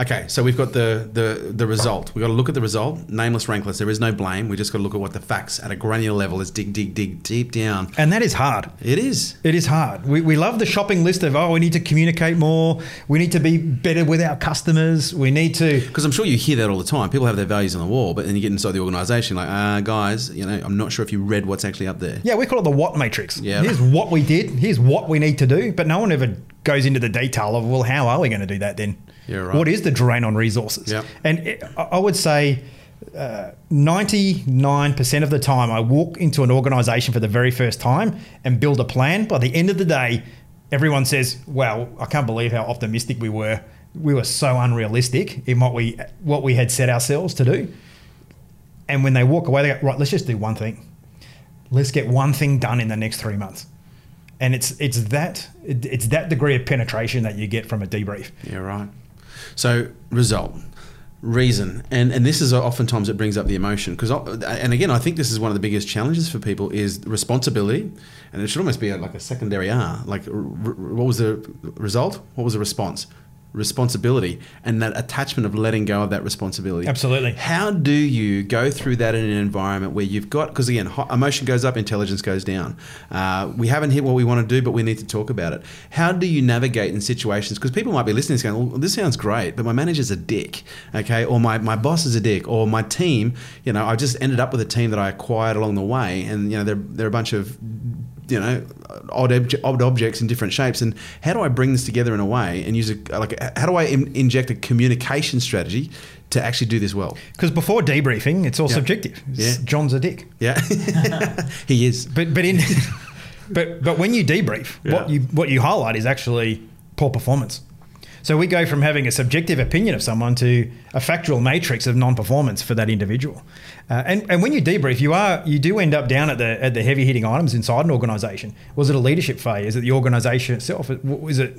Okay, so we've got the the the result. We've got to look at the result. Nameless, rankless. There is no blame. We just got to look at what the facts at a granular level is. Dig, dig, dig deep down. And that is hard. It is. It is hard. We we love the shopping list of, oh, we need to communicate more. We need to be better with our customers. We need to. Because I'm sure you hear that all the time. People have their values on the wall, but then you get inside the organisation like, ah, uh, guys, you know, I'm not sure if you read what's actually up there. Yeah, we call it the what matrix. Yeah. Here's what we did. Here's what we need to do. But no one ever goes into the detail of, well, how are we going to do that then? Yeah, right. What is the drain on resources? Yep. And it, I would say uh, ninety-nine percent of the time I walk into an organisation for the very first time and build a plan. By the end of the day, everyone says, wow, I can't believe how optimistic we were. We were so unrealistic in what we, what we had set ourselves to do. And when they walk away, they go, right, let's just do one thing. Let's get one thing done in the next three months. And it's it's that it's that degree of penetration that you get from a debrief. Yeah, right. So result, reason, and and this is oftentimes it brings up the emotion because, and again, I think this is one of the biggest challenges for people is responsibility, and it should almost be a, like a secondary R. Like, r- what was the result? What was the response? Responsibility, and that attachment of letting go of that responsibility. Absolutely. How do you go through that in an environment where you've got, because again, emotion goes up, intelligence goes down. Uh, we haven't hit what we want to do, but we need to talk about it. How do you navigate in situations, because people might be listening to this going, well, this sounds great, but my manager's a dick, okay? Or my, my boss is a dick, or my team, you know, I just ended up with a team that I acquired along the way, and you know, they're, they're a bunch of, you know, odd, obje- odd objects in different shapes. And how do I bring this together in a way and use a, like, how do I in- inject a communication strategy to actually do this well? Because before debriefing, it's all yeah. subjective. It's yeah. John's a dick. Yeah, he is. But but in but but when you debrief, yeah. what you what you highlight is actually poor performance. So we go from having a subjective opinion of someone to a factual matrix of non-performance for that individual. Uh, and, and when you debrief, you are you do end up down at the at the heavy hitting items inside an organisation. Was it a leadership failure? Is it the organisation itself? Is it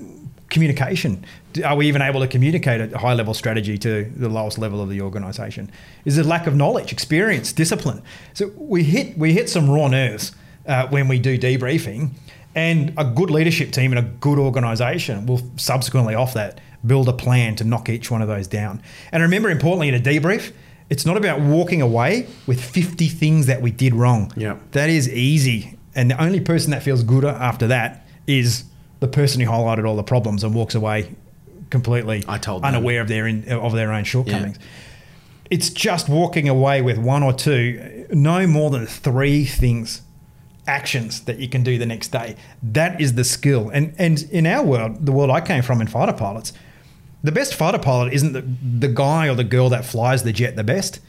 communication? Are we even able to communicate a high level strategy to the lowest level of the organisation? Is it lack of knowledge, experience, discipline? So we hit we hit some raw nerves uh, when we do debriefing. And a good leadership team and a good organisation will subsequently off that build a plan to knock each one of those down. And remember, importantly, in a debrief, it's not about walking away with fifty things that we did wrong. Yeah. That is easy. And the only person that feels good after that is the person who highlighted all the problems and walks away completely I told unaware of their, in, of their own shortcomings. Yeah. It's just walking away with one or two, no more than three things actions that you can do the next day. That is the skill. And and in our world, the world I came from in fighter pilots, the best fighter pilot isn't the, the guy or the girl that flies the jet the best.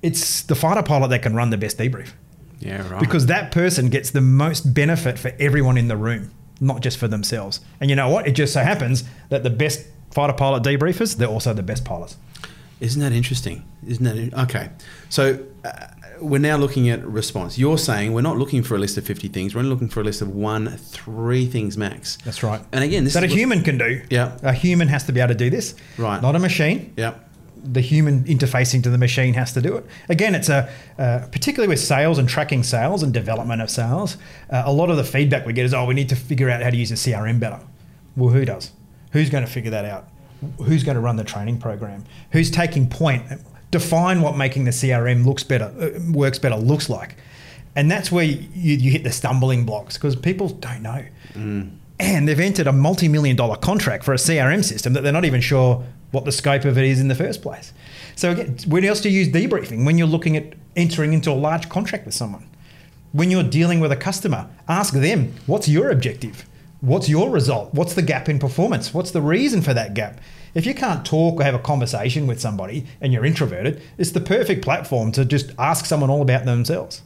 It's the fighter pilot that can run the best debrief. Yeah, right. Because that person gets the most benefit for everyone in the room, not just for themselves. And you know what? It just so happens that the best fighter pilot debriefers, they're also the best pilots. Isn't that interesting? Isn't that... In- okay. So... Uh, We're now looking at response. You're saying we're not looking for a list of fifty things. We're only looking for a list of one, three things max. That's right. And again, this that is a human can do. Yeah. A human has to be able to do this. Right. Not a machine. Yeah. The human interfacing to the machine has to do it. Again, it's a uh, particularly with sales and tracking sales and development of sales. Uh, a lot of the feedback we get is, oh, we need to figure out how to use a C R M better. Well, who does? Who's going to figure that out? Who's going to run the training program? Who's taking point? Define what making the C R M looks better, works better, looks like. And that's where you, you hit the stumbling blocks because people don't know. Mm. And they've entered a multi-million dollar contract for a C R M system that they're not even sure what the scope of it is in the first place. So again, when else do you use debriefing? When you're looking at entering into a large contract with someone. When you're dealing with a customer, ask them, what's your objective? What's your result? What's the gap in performance? What's the reason for that gap? If you can't talk or have a conversation with somebody and you're introverted, it's the perfect platform to just ask someone all about themselves.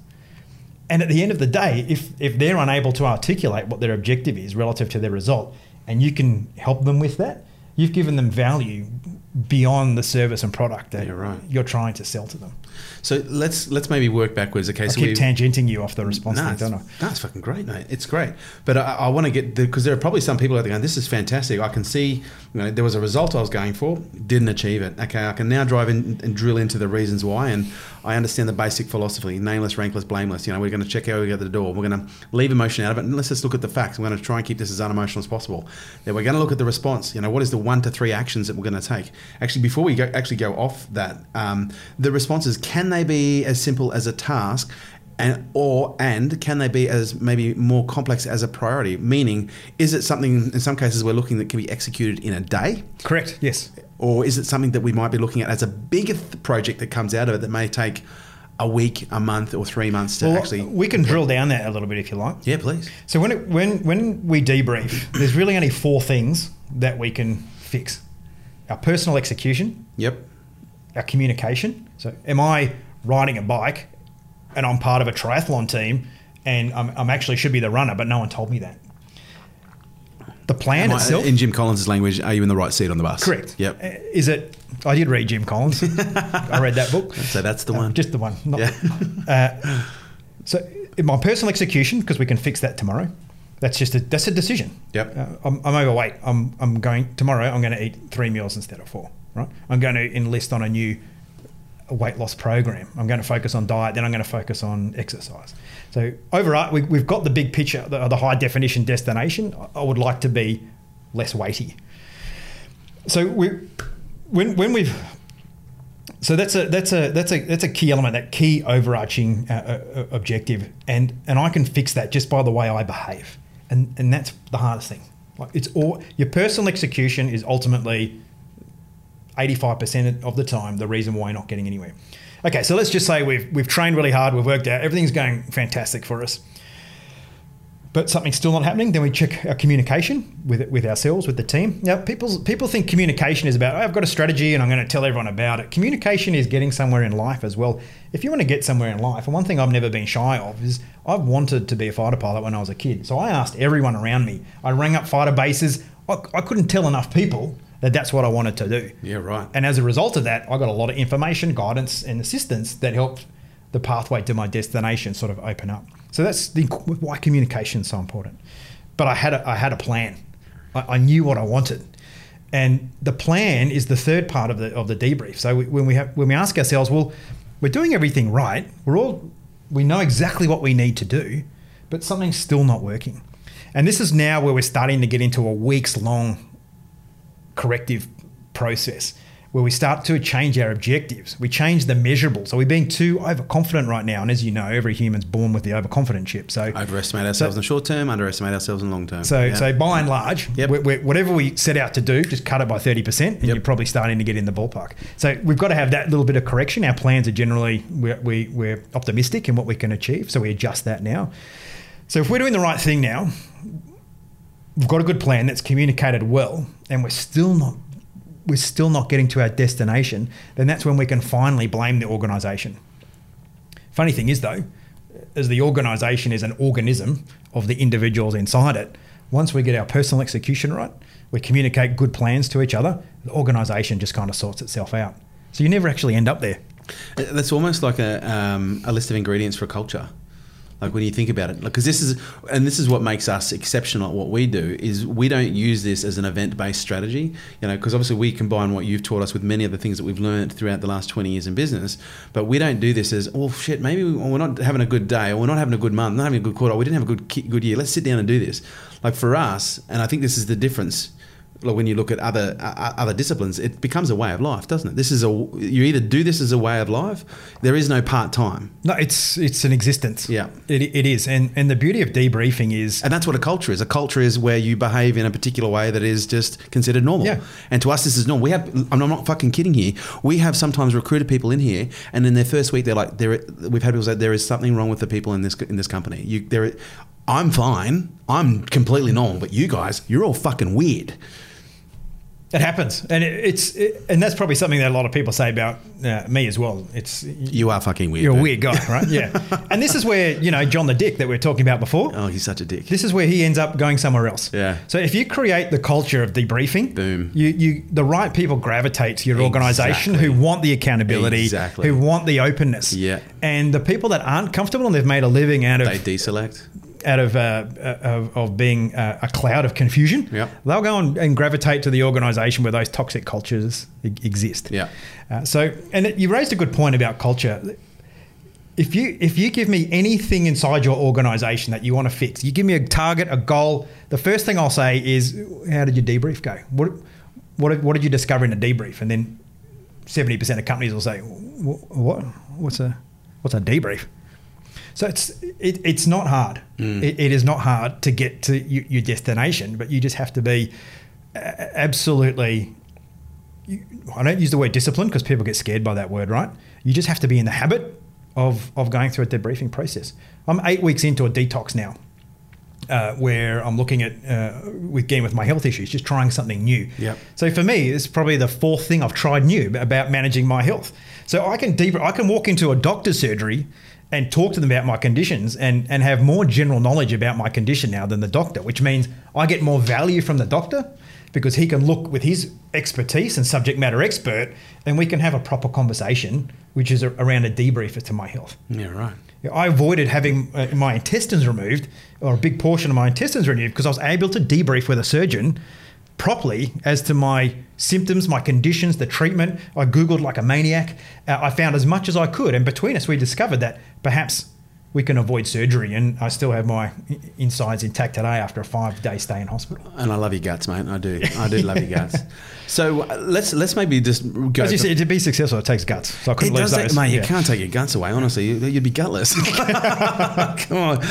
And at the end of the day, if if they're unable to articulate what their objective is relative to their result, and you can help them with that, you've given them value beyond the service and product that yeah, right. you're trying to sell to them. So let's let's maybe work backwards. Okay, I so keep tangenting you off the response nah, thing, don't I? That's nah, fucking great, mate. It's great. But I, I want to get, because the, there are probably some people out there going, this is fantastic. I can see, you know, there was a result I was going for, didn't achieve it. Okay, I can now drive in and drill into the reasons why, and I understand the basic philosophy, nameless, rankless, blameless. You know, we're going to check how we get to the door. We're going to leave emotion out of it, and let's just look at the facts. We're going to try and keep this as unemotional as possible. Then we're going to look at the response. You know, what is the one to three actions that we're going to take? Actually, before we go, actually go off that, um, the responses, can they be as simple as a task, and or and can they be as maybe more complex as a priority? Meaning, is it something in some cases we're looking that can be executed in a day? Correct. Yes. Or is it something that we might be looking at as a bigger th- project that comes out of it that may take a week, a month, or three months to well, actually... We can drill down that a little bit if you like. Yeah, please. So when it, when when we debrief, there's really only four things that we can fix. Our personal execution. Yep. Our communication. So am I riding a bike and I'm part of a triathlon team and I'm, I'm actually should be the runner, but no one told me that. The plan I, itself. In Jim Collins' language, are you in the right seat on the bus? Correct. Yep. Is it, I did read Jim Collins. I read that book. So that's the one. Um, just the one. Not, yeah. uh, so my personal execution, because we can fix that tomorrow. that's just a that's a decision. Yep. Uh, I'm, I'm overweight. I'm I'm going tomorrow. I'm going to eat three meals instead of four. Right. I'm going to enlist on a new weight loss program. I'm going to focus on diet. Then I'm going to focus on exercise. So overall, we, we've got the big picture, the, the high definition destination. I would like to be less weighty. So we, when when we've so that's a that's a that's a that's a key element, that key overarching uh, uh, objective, and and I can fix that just by the way I behave, and and that's the hardest thing. Like, it's all your personal execution is ultimately eighty-five percent of the time the reason why you're not getting anywhere. Okay, so let's just say we've we've trained really hard, we've worked out, everything's going fantastic for us, but something's still not happening. Then we check our communication with with ourselves, with the team. Now, people people think communication is about, oh, I've got a strategy and I'm going to tell everyone about it. Communication is getting somewhere in life as well. If you want to get somewhere in life, and one thing I've never been shy of is I've wanted to be a fighter pilot when I was a kid. So I asked everyone around me. I rang up fighter bases. I, I couldn't tell enough people that that's what I wanted to do. Yeah, right. And as a result of that, I got a lot of information, guidance, and assistance that helped the pathway to my destination sort of open up. So that's the, why communication is so important. But I had a, I had a plan. I, I knew what I wanted, and the plan is the third part of the of the debrief. So we, when we have when we ask ourselves, well, we're doing everything right. We're all we know exactly what we need to do, but something's still not working. And this is now where we're starting to get into a weeks long corrective process, where we start to change our objectives. We change the measurables. So we're being too overconfident right now. And as you know, every human's born with the overconfident chip. So overestimate ourselves so, in the short term, underestimate ourselves in the long term. So yeah. so by and large, yep. we're, we're, whatever we set out to do, just cut it by thirty percent and yep. you're probably starting to get in the ballpark. So we've got to have that little bit of correction. Our plans are generally, we're, we, we're optimistic in what we can achieve. So we adjust that now. So if we're doing the right thing now, we've got a good plan that's communicated well, and we're still not we're still not getting to our destination, then that's when we can finally blame the organisation. Funny thing is though, as the organisation is an organism of the individuals inside it, once we get our personal execution right, we communicate good plans to each other, the organisation just kind of sorts itself out. So you never actually end up there. That's almost like a, um, a list of ingredients for a culture. Like when you think about it, because this is, and this is what makes us exceptional at what we do, is we don't use this as an event-based strategy, you know, because obviously we combine what you've taught us with many of the things that we've learned throughout the last twenty years in business, but we don't do this as, oh shit, maybe we're not having a good day, or we're not having a good month, not having a good quarter, or we didn't have a good good year, let's sit down and do this. Like for us, and I think this is the difference, like when you look at other uh, other disciplines, it becomes a way of life, doesn't it? This is a you either do this as a way of life. There is no part time. No, it's it's an existence. Yeah, it it is, and and the beauty of debriefing is, and that's what a culture is. A culture is where you behave in a particular way that is just considered normal. Yeah. And to us, this is normal. We have, I'm not fucking kidding here. We have sometimes recruited people in here, and in their first week, they're like, there. We've had people say there is something wrong with the people in this in this company. You there. I'm fine. I'm completely normal, but you guys, you're all fucking weird. It happens, and it, it's it, and that's probably something that a lot of people say about uh, me as well. It's you are fucking weird. You're bro. a weird guy, right? Yeah. And this is where, you know, John the Dick that we were talking about before. Oh, he's such a dick. This is where he ends up going somewhere else. Yeah. So if you create the culture of debriefing, boom, you you the right people gravitate to your exactly. organisation who want the accountability, exactly. who want the openness. Yeah. And the people that aren't comfortable and they've made a living out of they deselect. out of uh, of, of being a, a cloud of confusion, yep. they'll go on and gravitate to the organisation where those toxic cultures exist. Yeah. Uh, so, and it, you raised a good point about culture. If you if you give me anything inside your organisation that you want to fix, you give me a target, a goal. The first thing I'll say is, how did your debrief go? What what what did you discover in a debrief? And then seventy percent of companies will say, what what's a what's a debrief? So it's it, it's not hard. Mm. It, it is not hard to get to your, your destination, but you just have to be absolutely, I don't use the word discipline because people get scared by that word, right? You just have to be in the habit of, of going through a debriefing process. I'm eight weeks into a detox now uh, where I'm looking at, uh, with again with my health issues, just trying something new. Yep. So for me, it's probably the fourth thing I've tried new about managing my health. So I can deep, I can walk into a doctor's surgery and talk to them about my conditions and, and have more general knowledge about my condition now than the doctor, which means I get more value from the doctor because he can look with his expertise and subject matter expert, and we can have a proper conversation, which is a, around a debrief as to my health. Yeah, right. I avoided having my intestines removed, or a big portion of my intestines removed, because I was able to debrief with a surgeon properly as to my symptoms, my conditions, the treatment. I Googled like a maniac. Uh, I found as much as I could. And between us, we discovered that perhaps we can avoid surgery. And I still have my insides intact today after a five-day stay in hospital. And I love your guts, mate. I do. I do love your guts. So uh, let's let's maybe just go. As you said, to be successful, it takes guts. So I couldn't lose those. Take, mate, yeah. You can't take your guts away. Honestly, you, you'd be gutless. Come on.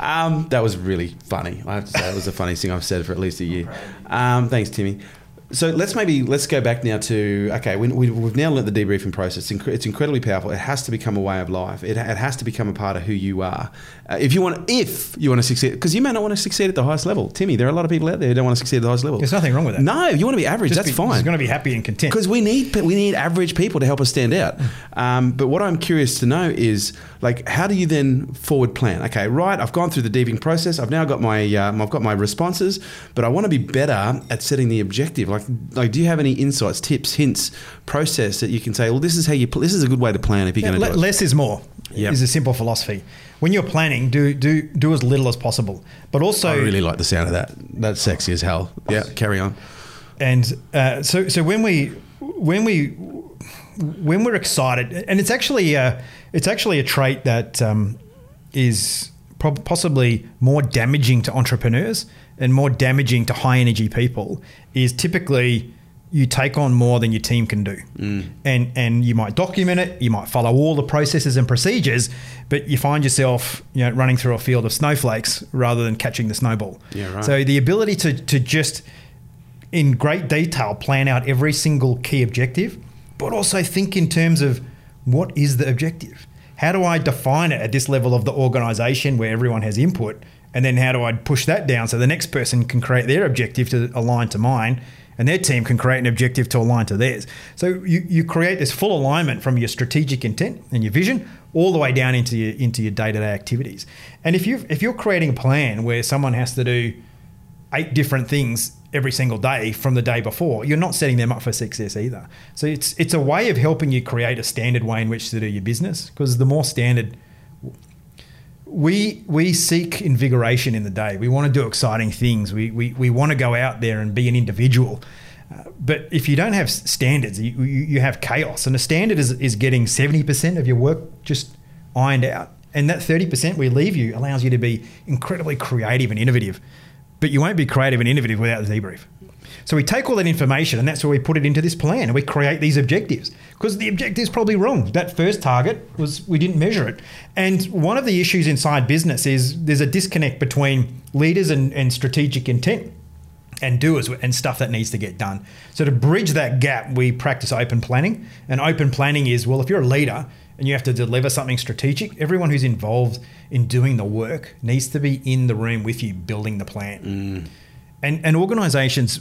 Um, that was really funny. I have to say, that was the funniest thing I've said for at least a year. Um, thanks, Timmy. So let's maybe, let's go back now to, okay, we, we, we've now learnt the debriefing process. It's incredibly powerful. It has to become a way of life. It, it has to become a part of who you are. Uh, if you want, if you want to succeed, because you may not want to succeed at the highest level. Timmy, there are a lot of people out there who don't want to succeed at the highest level. There's nothing wrong with that. No, you want to be average, just that's be, fine. You're going to be happy and content. Because we need, we need average people to help us stand out. Um, but what I'm curious to know is, like, how do you then forward plan? Okay, right, I've gone through the debriefing process. I've now got my, um, I've got my responses, but I want to be better at setting the objective. Like, Like, like, do you have any insights, tips, hints, process that you can say, well, this is how you, pl- this is a good way to plan if you're yeah, going to le- do it. Less is more yep. is a simple philosophy. When you're planning, do do do as little as possible. But also, I really like the sound of that. That's sexy as hell. Yeah, carry on. And uh, so so when we when we when we're excited, and it's actually a, it's actually a trait that um, is prob- possibly more damaging to entrepreneurs and more damaging to high energy people, is typically you take on more than your team can do. Mm. And and you might document it, you might follow all the processes and procedures, but you find yourself, you know, running through a field of snowflakes rather than catching the snowball. Yeah, right. So the ability to to just in great detail plan out every single key objective, but also think in terms of what is the objective? How do I define it at this level of the organization where everyone has input? And then how do I push that down so the next person can create their objective to align to mine, and their team can create an objective to align to theirs. So you, you create this full alignment from your strategic intent and your vision all the way down into your into your day-to-day activities. And if you if you're creating a plan where someone has to do eight different things every single day from the day before, you're not setting them up for success either. So it's it's a way of helping you create a standard way in which to do your business, because the more standard. We we seek invigoration in the day. We want to do exciting things. We we, we want to go out there and be an individual. Uh, but if you don't have standards, you, you have chaos. And a standard is, is getting seventy percent of your work just ironed out. And that thirty percent we leave you allows you to be incredibly creative and innovative. But you won't be creative and innovative without the debrief. So we take all that information, and that's where we put it into this plan, and we create these objectives, because the objective's probably wrong. That first target was we didn't measure it. And one of the issues inside business is there's a disconnect between leaders and, and strategic intent and doers and stuff that needs to get done. So to bridge that gap, we practice open planning. And open planning is, well, if you're a leader and you have to deliver something strategic, everyone who's involved in doing the work needs to be in the room with you building the plan. Mm. And and organizations,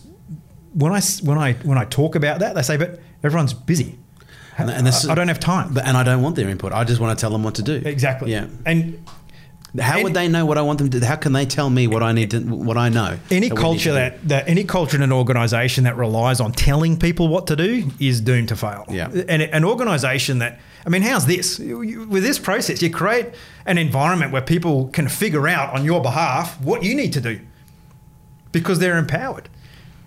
when I, when I, when I talk about that, they say, but everyone's busy. And, and this, I, I don't have time. But, and I don't want their input. I just want to tell them what to do. Exactly. Yeah. And how and, would they know what I want them to do? How can they tell me what I need to, what I know? Any that culture that, that, any culture in an organization that relies on telling people what to do is doomed to fail. Yeah. And an organization that, I mean, how's this? With this process, you create an environment where people can figure out on your behalf what you need to do, because they're empowered.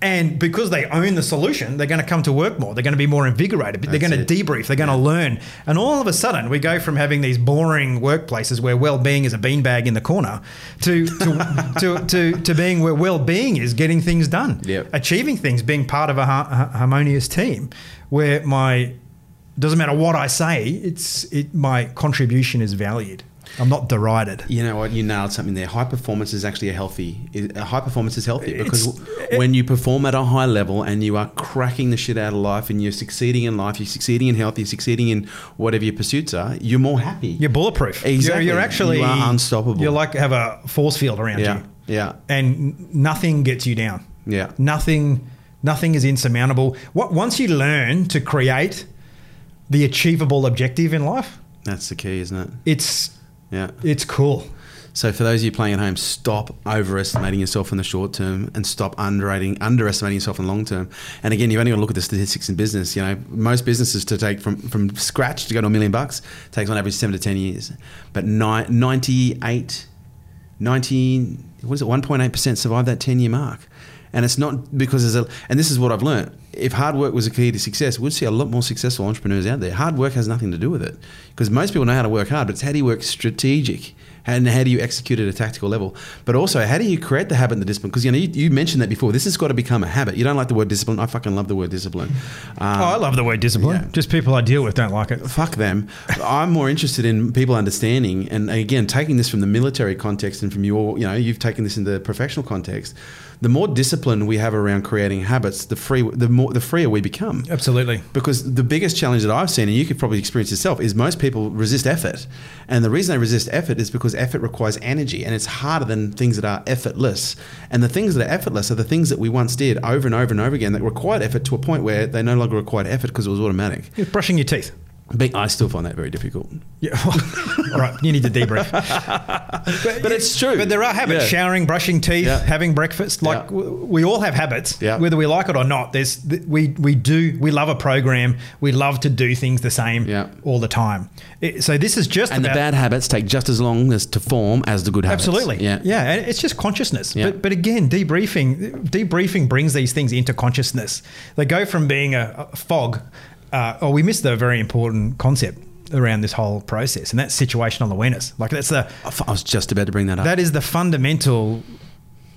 And because they own the solution, they're going to come to work more. They're going to be more invigorated. That's they're going it. to debrief. They're going yeah. to learn. And all of a sudden, we go from having these boring workplaces where well-being is a beanbag in the corner to to, to, to to being where well-being is getting things done, yep. achieving things, being part of a, ha- a harmonious team where my doesn't matter what I say, it's it my contribution is valued. I'm not derided. You know what? You nailed something there. High performance is actually a healthy. A high performance is healthy because it, when you perform at a high level and you are cracking the shit out of life and you're succeeding in life, you're succeeding in health, you're succeeding in whatever your pursuits are, you're more happy. You're bulletproof. Exactly. You're, you're actually you are unstoppable. You like have a force field around yeah. you. Yeah. And nothing gets you down. Yeah. Nothing. Nothing is insurmountable. What once you learn to create the achievable objective in life, that's the key, isn't it? It's. Yeah, it's cool. So for those of you playing at home, stop overestimating yourself in the short term and stop underrating, underestimating yourself in the long term. And again, you've only got to look at the statistics in business. You know, most businesses to take from, from scratch to go to a million bucks takes on average seven to ten years. But ni- ninety-eight, ninety, what is it, one point eight percent survive that ten-year mark. And it's not because there's a, and this is what I've learned. If hard work was a key to success, we'd see a lot more successful entrepreneurs out there. Hard work has nothing to do with it, because most people know how to work hard, but it's how do you work strategic and how do you execute at a tactical level? But also, how do you create the habit and the discipline? Because you know you, you mentioned that before. This has got to become a habit. You don't like the word discipline. I fucking love the word discipline. Um, oh, I love the word discipline. Yeah. Just people I deal with don't like it. Fuck them. I'm more interested in people understanding, and again, taking this from the military context and from your, you know, you've taken this into the professional context. The more discipline we have around creating habits, the free, the more, the freer we become. Absolutely. Because the biggest challenge that I've seen, and you could probably experience yourself, is most people resist effort, and the reason they resist effort is because effort requires energy, and it's harder than things that are effortless. And the things that are effortless are the things that we once did over and over and over again that required effort to a point where they no longer required effort because it was automatic. You're brushing your teeth. But I still find that very difficult. Yeah. All right. You need to debrief. but but it's true. But there are habits. Yeah. Showering, brushing teeth, yeah. having breakfast. Like yeah. w- we all have habits, yeah. whether we like it or not. There's th- we we do we love a program. We love to do things the same yeah. all the time. It, so this is just and about, the bad habits take just as long as to form as the good habits. Absolutely. Yeah. Yeah. And it's just consciousness. Yeah. But but again, debriefing debriefing brings these things into consciousness. They go from being a, a fog. Uh, oh, we missed the very important concept around this whole process, and that's situational awareness. Like that's the I was just about to bring that up. That is the fundamental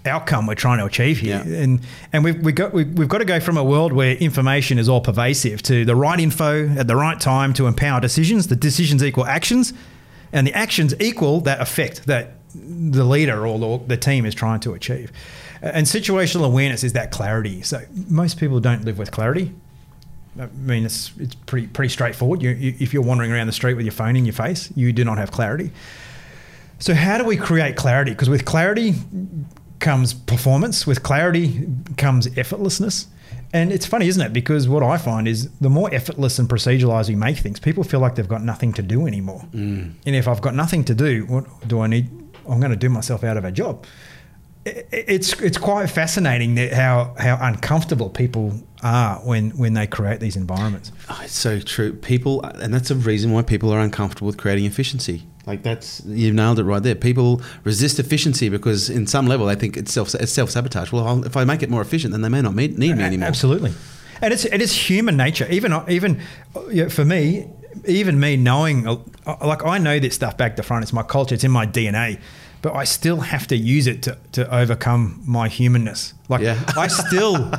outcome we're trying to achieve here, yeah. and and we've we got we've, we've got to go from a world where information is all pervasive to the right info at the right time to empower decisions. The decisions equal actions, and the actions equal that effect that the leader or the team is trying to achieve. And situational awareness is that clarity. So most people don't live with clarity. I mean, it's it's pretty pretty straightforward. You, you, if you're wandering around the street with your phone in your face, you do not have clarity. So how do we create clarity? Because with clarity comes performance. With clarity comes effortlessness. And it's funny, isn't it? Because what I find is the more effortless and proceduralized we make things, people feel like they've got nothing to do anymore. Mm. And if I've got nothing to do, what do I need? I'm going to do myself out of a job. It's it's quite fascinating that how, how uncomfortable people are when, when they create these environments. Oh, it's so true. People, and that's a reason why people are uncomfortable with creating efficiency. Like that's, you've nailed it right there. People resist efficiency because in some level they think it's self it's self-sabotage. Well, I'll, if I make it more efficient, then they may not need me anymore. Absolutely. And it's it is human nature. Even even you know, for me, even me knowing, like I know this stuff back to front. It's my culture. It's in my D N A. But I still have to use it to, to overcome my humanness. Like yeah. I still,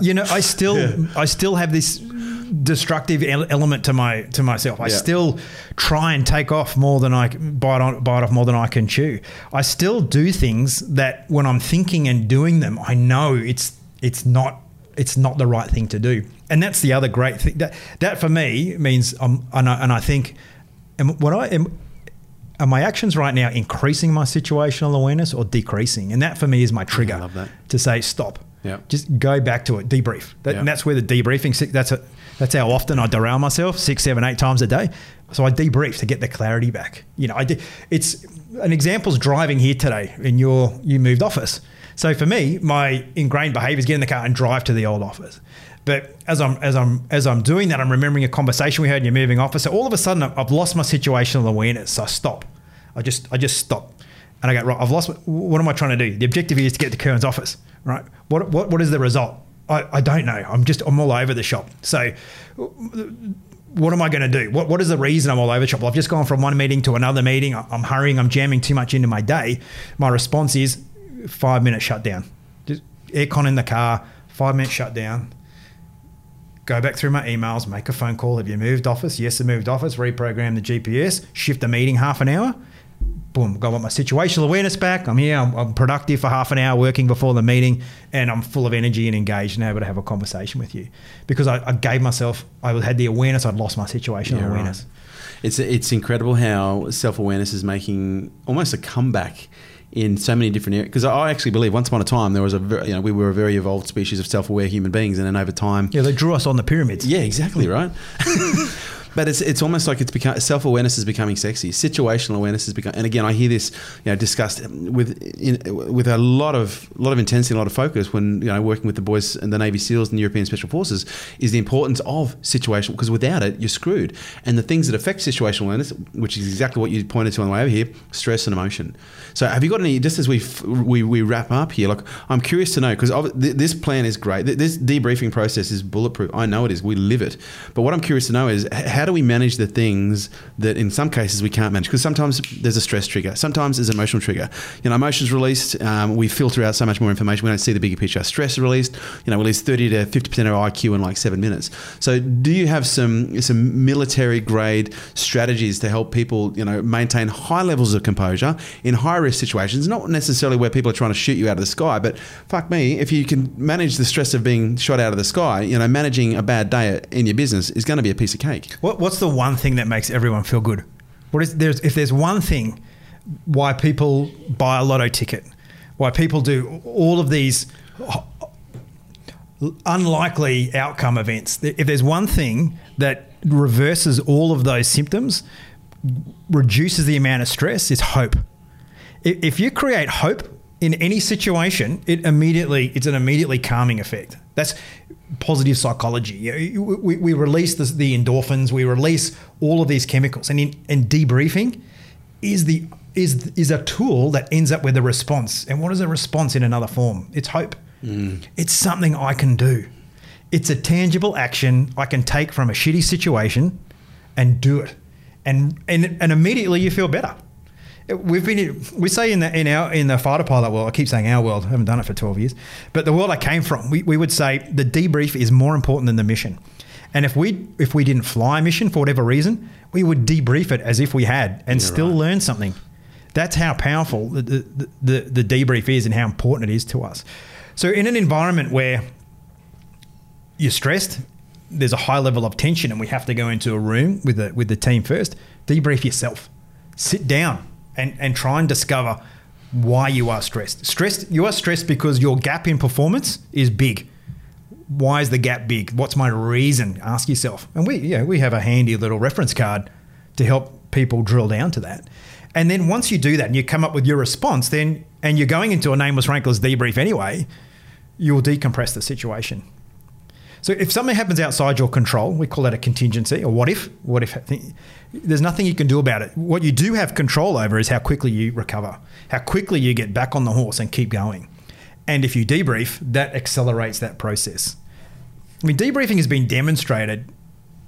you know, I still, yeah. I still have this destructive element to my to myself. I yeah. still try and take off more than I bite on, bite off more than I can chew. I still do things that when I'm thinking and doing them, I know it's it's not it's not the right thing to do. And that's the other great thing that that for me means I'm and I, and I think and what I am. Are my actions right now increasing my situational awareness or decreasing? And that for me is my trigger I love that. To say stop. Yeah. Just go back to it, debrief. That, yeah. And that's where the debriefing, that's a, that's how often I derail myself, six, seven, eight times a day. So I debrief to get the clarity back. You know, I de- it's an example's driving here today in your you moved office. So for me, my ingrained behavior is get in the car and drive to the old office. But as I'm as I'm as I'm doing that, I'm remembering a conversation we had in your moving office. So all of a sudden, I've lost my situational awareness. So I stop. I just I just stop, and I go right. I've lost. What am I trying to do? The objective is to get to Kerwin's office, right? What what what is the result? I, I don't know. I'm just I'm all over the shop. So what am I going to do? What what is the reason I'm all over the shop? Well, I've just gone from one meeting to another meeting. I'm hurrying. I'm jamming too much into my day. My response is five minute shutdown. Just aircon in the car. Five minute shutdown. Go back through my emails, make a phone call. Have you moved office? Yes, I moved office. Reprogram the G P S, shift the meeting half an hour. Boom, got my situational awareness back. I'm here, I'm, I'm productive for half an hour working before the meeting, and I'm full of energy and engaged and able to have a conversation with you. Because I, I gave myself, I had the awareness, I'd lost my situational yeah, awareness. Right. It's, it's incredible how self-awareness is making almost a comeback in so many different areas, because I actually believe once upon a time there was a very, you know we were a very evolved species of self-aware human beings, and then over time yeah they drew us on the pyramids. Yeah, exactly right. But it's it's almost like it's become self awareness is becoming sexy. Situational awareness is becoming, and again, I hear this, you know, discussed with in, with a lot of lot of intensity, and a lot of focus when you know working with the boys and the Navy SEALs and the European Special Forces is the importance of situational, because without it, you're screwed. And the things that affect situational awareness, which is exactly what you pointed to on the way over here, stress and emotion. So have you got any? Just as we we we wrap up here, like I'm curious to know, because th this plan is great. This debriefing process is bulletproof. I know it is. We live it. But what I'm curious to know is how do we manage the things that in some cases we can't manage? Because sometimes there's a stress trigger. Sometimes there's an emotional trigger. You know, emotions released. Um, we filter out so much more information. We don't see the bigger picture. Stress released. You know, we lose thirty to fifty percent of our I Q in like seven minutes. So do you have some some military grade strategies to help people, you know, maintain high levels of composure in high risk situations? Not necessarily where people are trying to shoot you out of the sky, but fuck me, if you can manage the stress of being shot out of the sky, you know, managing a bad day in your business is going to be a piece of cake. What, what's the one thing that makes everyone feel good? What is there's, if there's one thing why people buy a lotto ticket, why people do all of these unlikely outcome events, if there's one thing that reverses all of those symptoms, reduces the amount of stress, is hope. If you create hope in any situation, it immediately it's an immediately calming effect. That's positive psychology. We, we release the, the endorphins. We release all of these chemicals, and in, and debriefing is the is is a tool that ends up with a response. And what is a response in another form? It's hope. Mm. It's something I can do. It's a tangible action I can take from a shitty situation and do it, and and and immediately you feel better. We've been, we say in the, in our, in the fighter pilot world, I keep saying our world, I haven't done it for twelve years, but the world I came from, we, we would say the debrief is more important than the mission. And if we, if we didn't fly a mission for whatever reason, we would debrief it as if we had and You're still right. learn something. That's how powerful the, the, the, the debrief is and how important it is to us. So in an environment where you're stressed, there's a high level of tension and we have to go into a room with the, with the team first, debrief yourself, sit down. And, and try and discover why you are stressed. Stressed, you are stressed because your gap in performance is big. Why is the gap big? What's my reason? Ask yourself. And we, yeah, we have a handy little reference card to help people drill down to that. And then once you do that and you come up with your response, then and you're going into a nameless, rankless debrief anyway, you'll decompress the situation. So if something happens outside your control, we call that a contingency or what if, what if, there's nothing you can do about it. What you do have control over is how quickly you recover, how quickly you get back on the horse and keep going. And if you debrief, that accelerates that process. I mean, debriefing has been demonstrated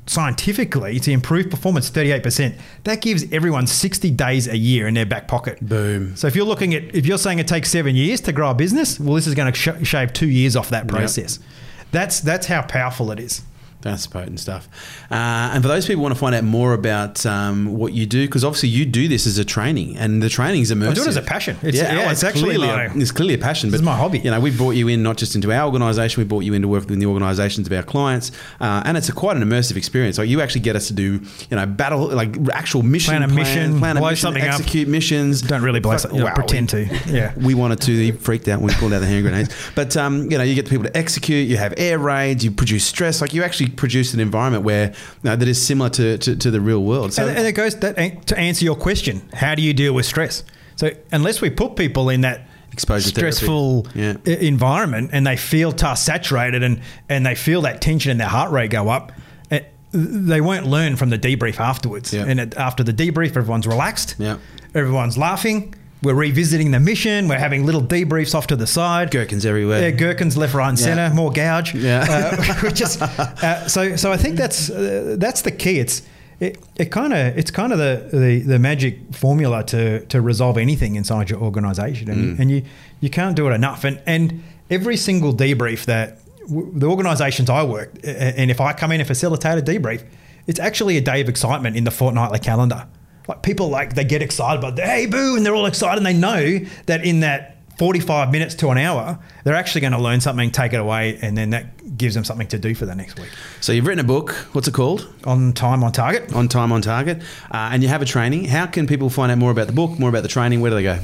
scientifically to improve performance thirty-eight percent. That gives everyone sixty days a year in their back pocket. Boom. So if you're looking at, if you're saying it takes seven years to grow a business, well, this is going to sh shave two years off that process. Yep. That's that's how powerful it is. That's potent stuff. Uh, and for those people who want to find out more about um, what you do, because obviously you do this as a training, and the training is immersive. I do it as a passion. It's, yeah, yeah, oh, it's, it's actually clearly my, a, it's clearly a passion. But it's my hobby. You know, we brought you in not just into our organisation, we brought you into working with the organisations of our clients, uh, and it's a, quite an immersive experience. Like you actually get us to do, you know, battle like actual mission, plan a plan, mission, plan a blow mission, something execute up. missions. Don't really blow something. Wow, pretend we, to. Yeah, we wanted to. You freaked out when we pulled out the hand grenades. But um, you know, you get the people to execute. You have air raids. You produce stress. Like you actually produce an environment where you know, that is similar to, to, to the real world. So and, and it goes that, to answer your question, how do you deal with stress? So unless we put people in that exposure stressful yeah. environment and they feel task saturated and, and they feel that tension and their heart rate go up, it, they won't learn from the debrief afterwards. Yeah. And it, after the debrief, everyone's relaxed. Yeah. Everyone's laughing. We're revisiting the mission. We're having little debriefs off to the side. Gherkins everywhere. Yeah, gherkins left, right, and yeah. centre. More gouge. Yeah. Uh, we're just uh, so. So I think that's uh, that's the key. It's it. It kind of it's kind of the, the the magic formula to to resolve anything inside your organisation, and, mm. and you you can't do it enough. And and every single debrief that w the organisations I work, and if I come in and facilitate a debrief, it's actually a day of excitement in the fortnightly calendar. Like people like they get excited about, hey boo, and they're all excited and they know that in that forty-five minutes to an hour, they're actually going to learn something, take it away, and then that gives them something to do for the next week. So you've written a book. What's it called? On Time on Target. On Time on Target. Uh, and you have a training. How can people find out more about the book, more about the training? Where do they go?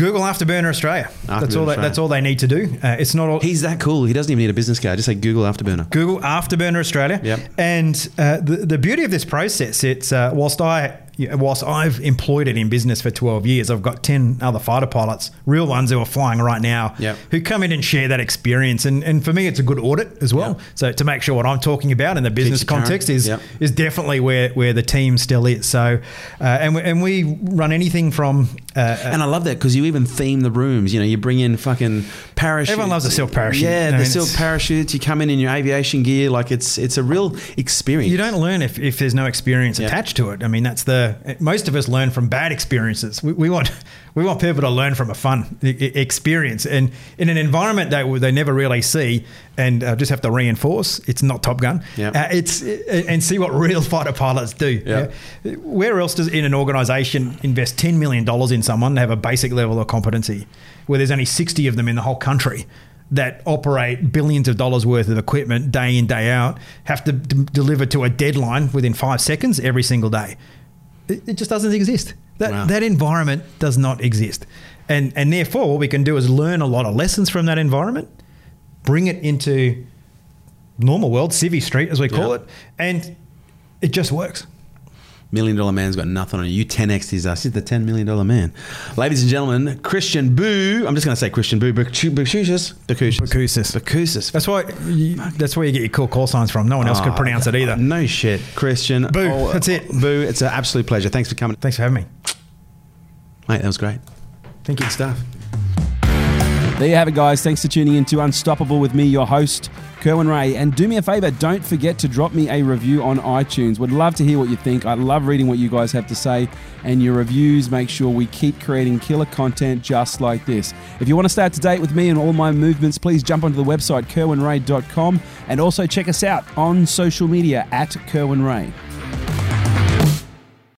Google Afterburner Australia. Afterburner that's all. They, Australia. That's all they need to do. Uh, it's not all. He's that cool. He doesn't even need a business card. Just say Google Afterburner. Google Afterburner Australia. Yep. And uh, the the beauty of this process, it's uh, whilst I whilst I've employed it in business for twelve years, I've got ten other fighter pilots, real ones who are flying right now, yep. who come in and share that experience. And, and for me, it's a good audit as well. Yep. So to make sure what I'm talking about in the business context current. is yep. is definitely where, where the team still is. So, uh, and, we, and we run anything from... Uh, and I love that because you even theme the rooms. You know, you bring in fucking parachutes. Everyone loves a silk parachute. Yeah, I the mean, silk parachutes. You come in in your aviation gear. Like it's it's a real experience. You don't learn if, if there's no experience yep. attached to it. I mean, that's the... Most of us learn from bad experiences. We, we want we want people to learn from a fun I- experience, and in an environment that they never really see, and uh, just have to reinforce. It's not Top Gun. Yep. Uh, it's and see what real fighter pilots do. Yep. Yeah? Where else does in an organisation invest ten million dollars in someone to have a basic level of competency, where there's only sixty of them in the whole country that operate billions of dollars worth of equipment day in day out, have to d- deliver to a deadline within five seconds every single day. It just doesn't exist. That wow. that environment does not exist. And and therefore, what we can do is learn a lot of lessons from that environment, bring it into normal world, Civvy Street, as we call yep. it, and it just works. Million Dollar Man's got nothing on you. You ten X'd his ass. He's the ten million dollar man. Ladies and gentlemen, Christian Boo. I'm just going to say Christian Boo. Boucousis. Boucousis. Boucousis. That's why you, that's where you get your cool call signs from. No one else oh, could pronounce it either. No shit. Christian. Boo. Oh, that's it. Boo. It's an absolute pleasure. Thanks for coming. Thanks for having me. Mate, that was great. Thank you. Good stuff. There you have it, guys. Thanks for tuning in to Unstoppable with me, your host, Kerwin Ray. And do me a favor, don't forget to drop me a review on iTunes. Would love to hear what you think. I love reading what you guys have to say, and your reviews make sure we keep creating killer content just like this. If you want to stay up to date with me and all my movements, please jump onto the website kerwin ray dot com, and also check us out on social media at Kerwin Ray.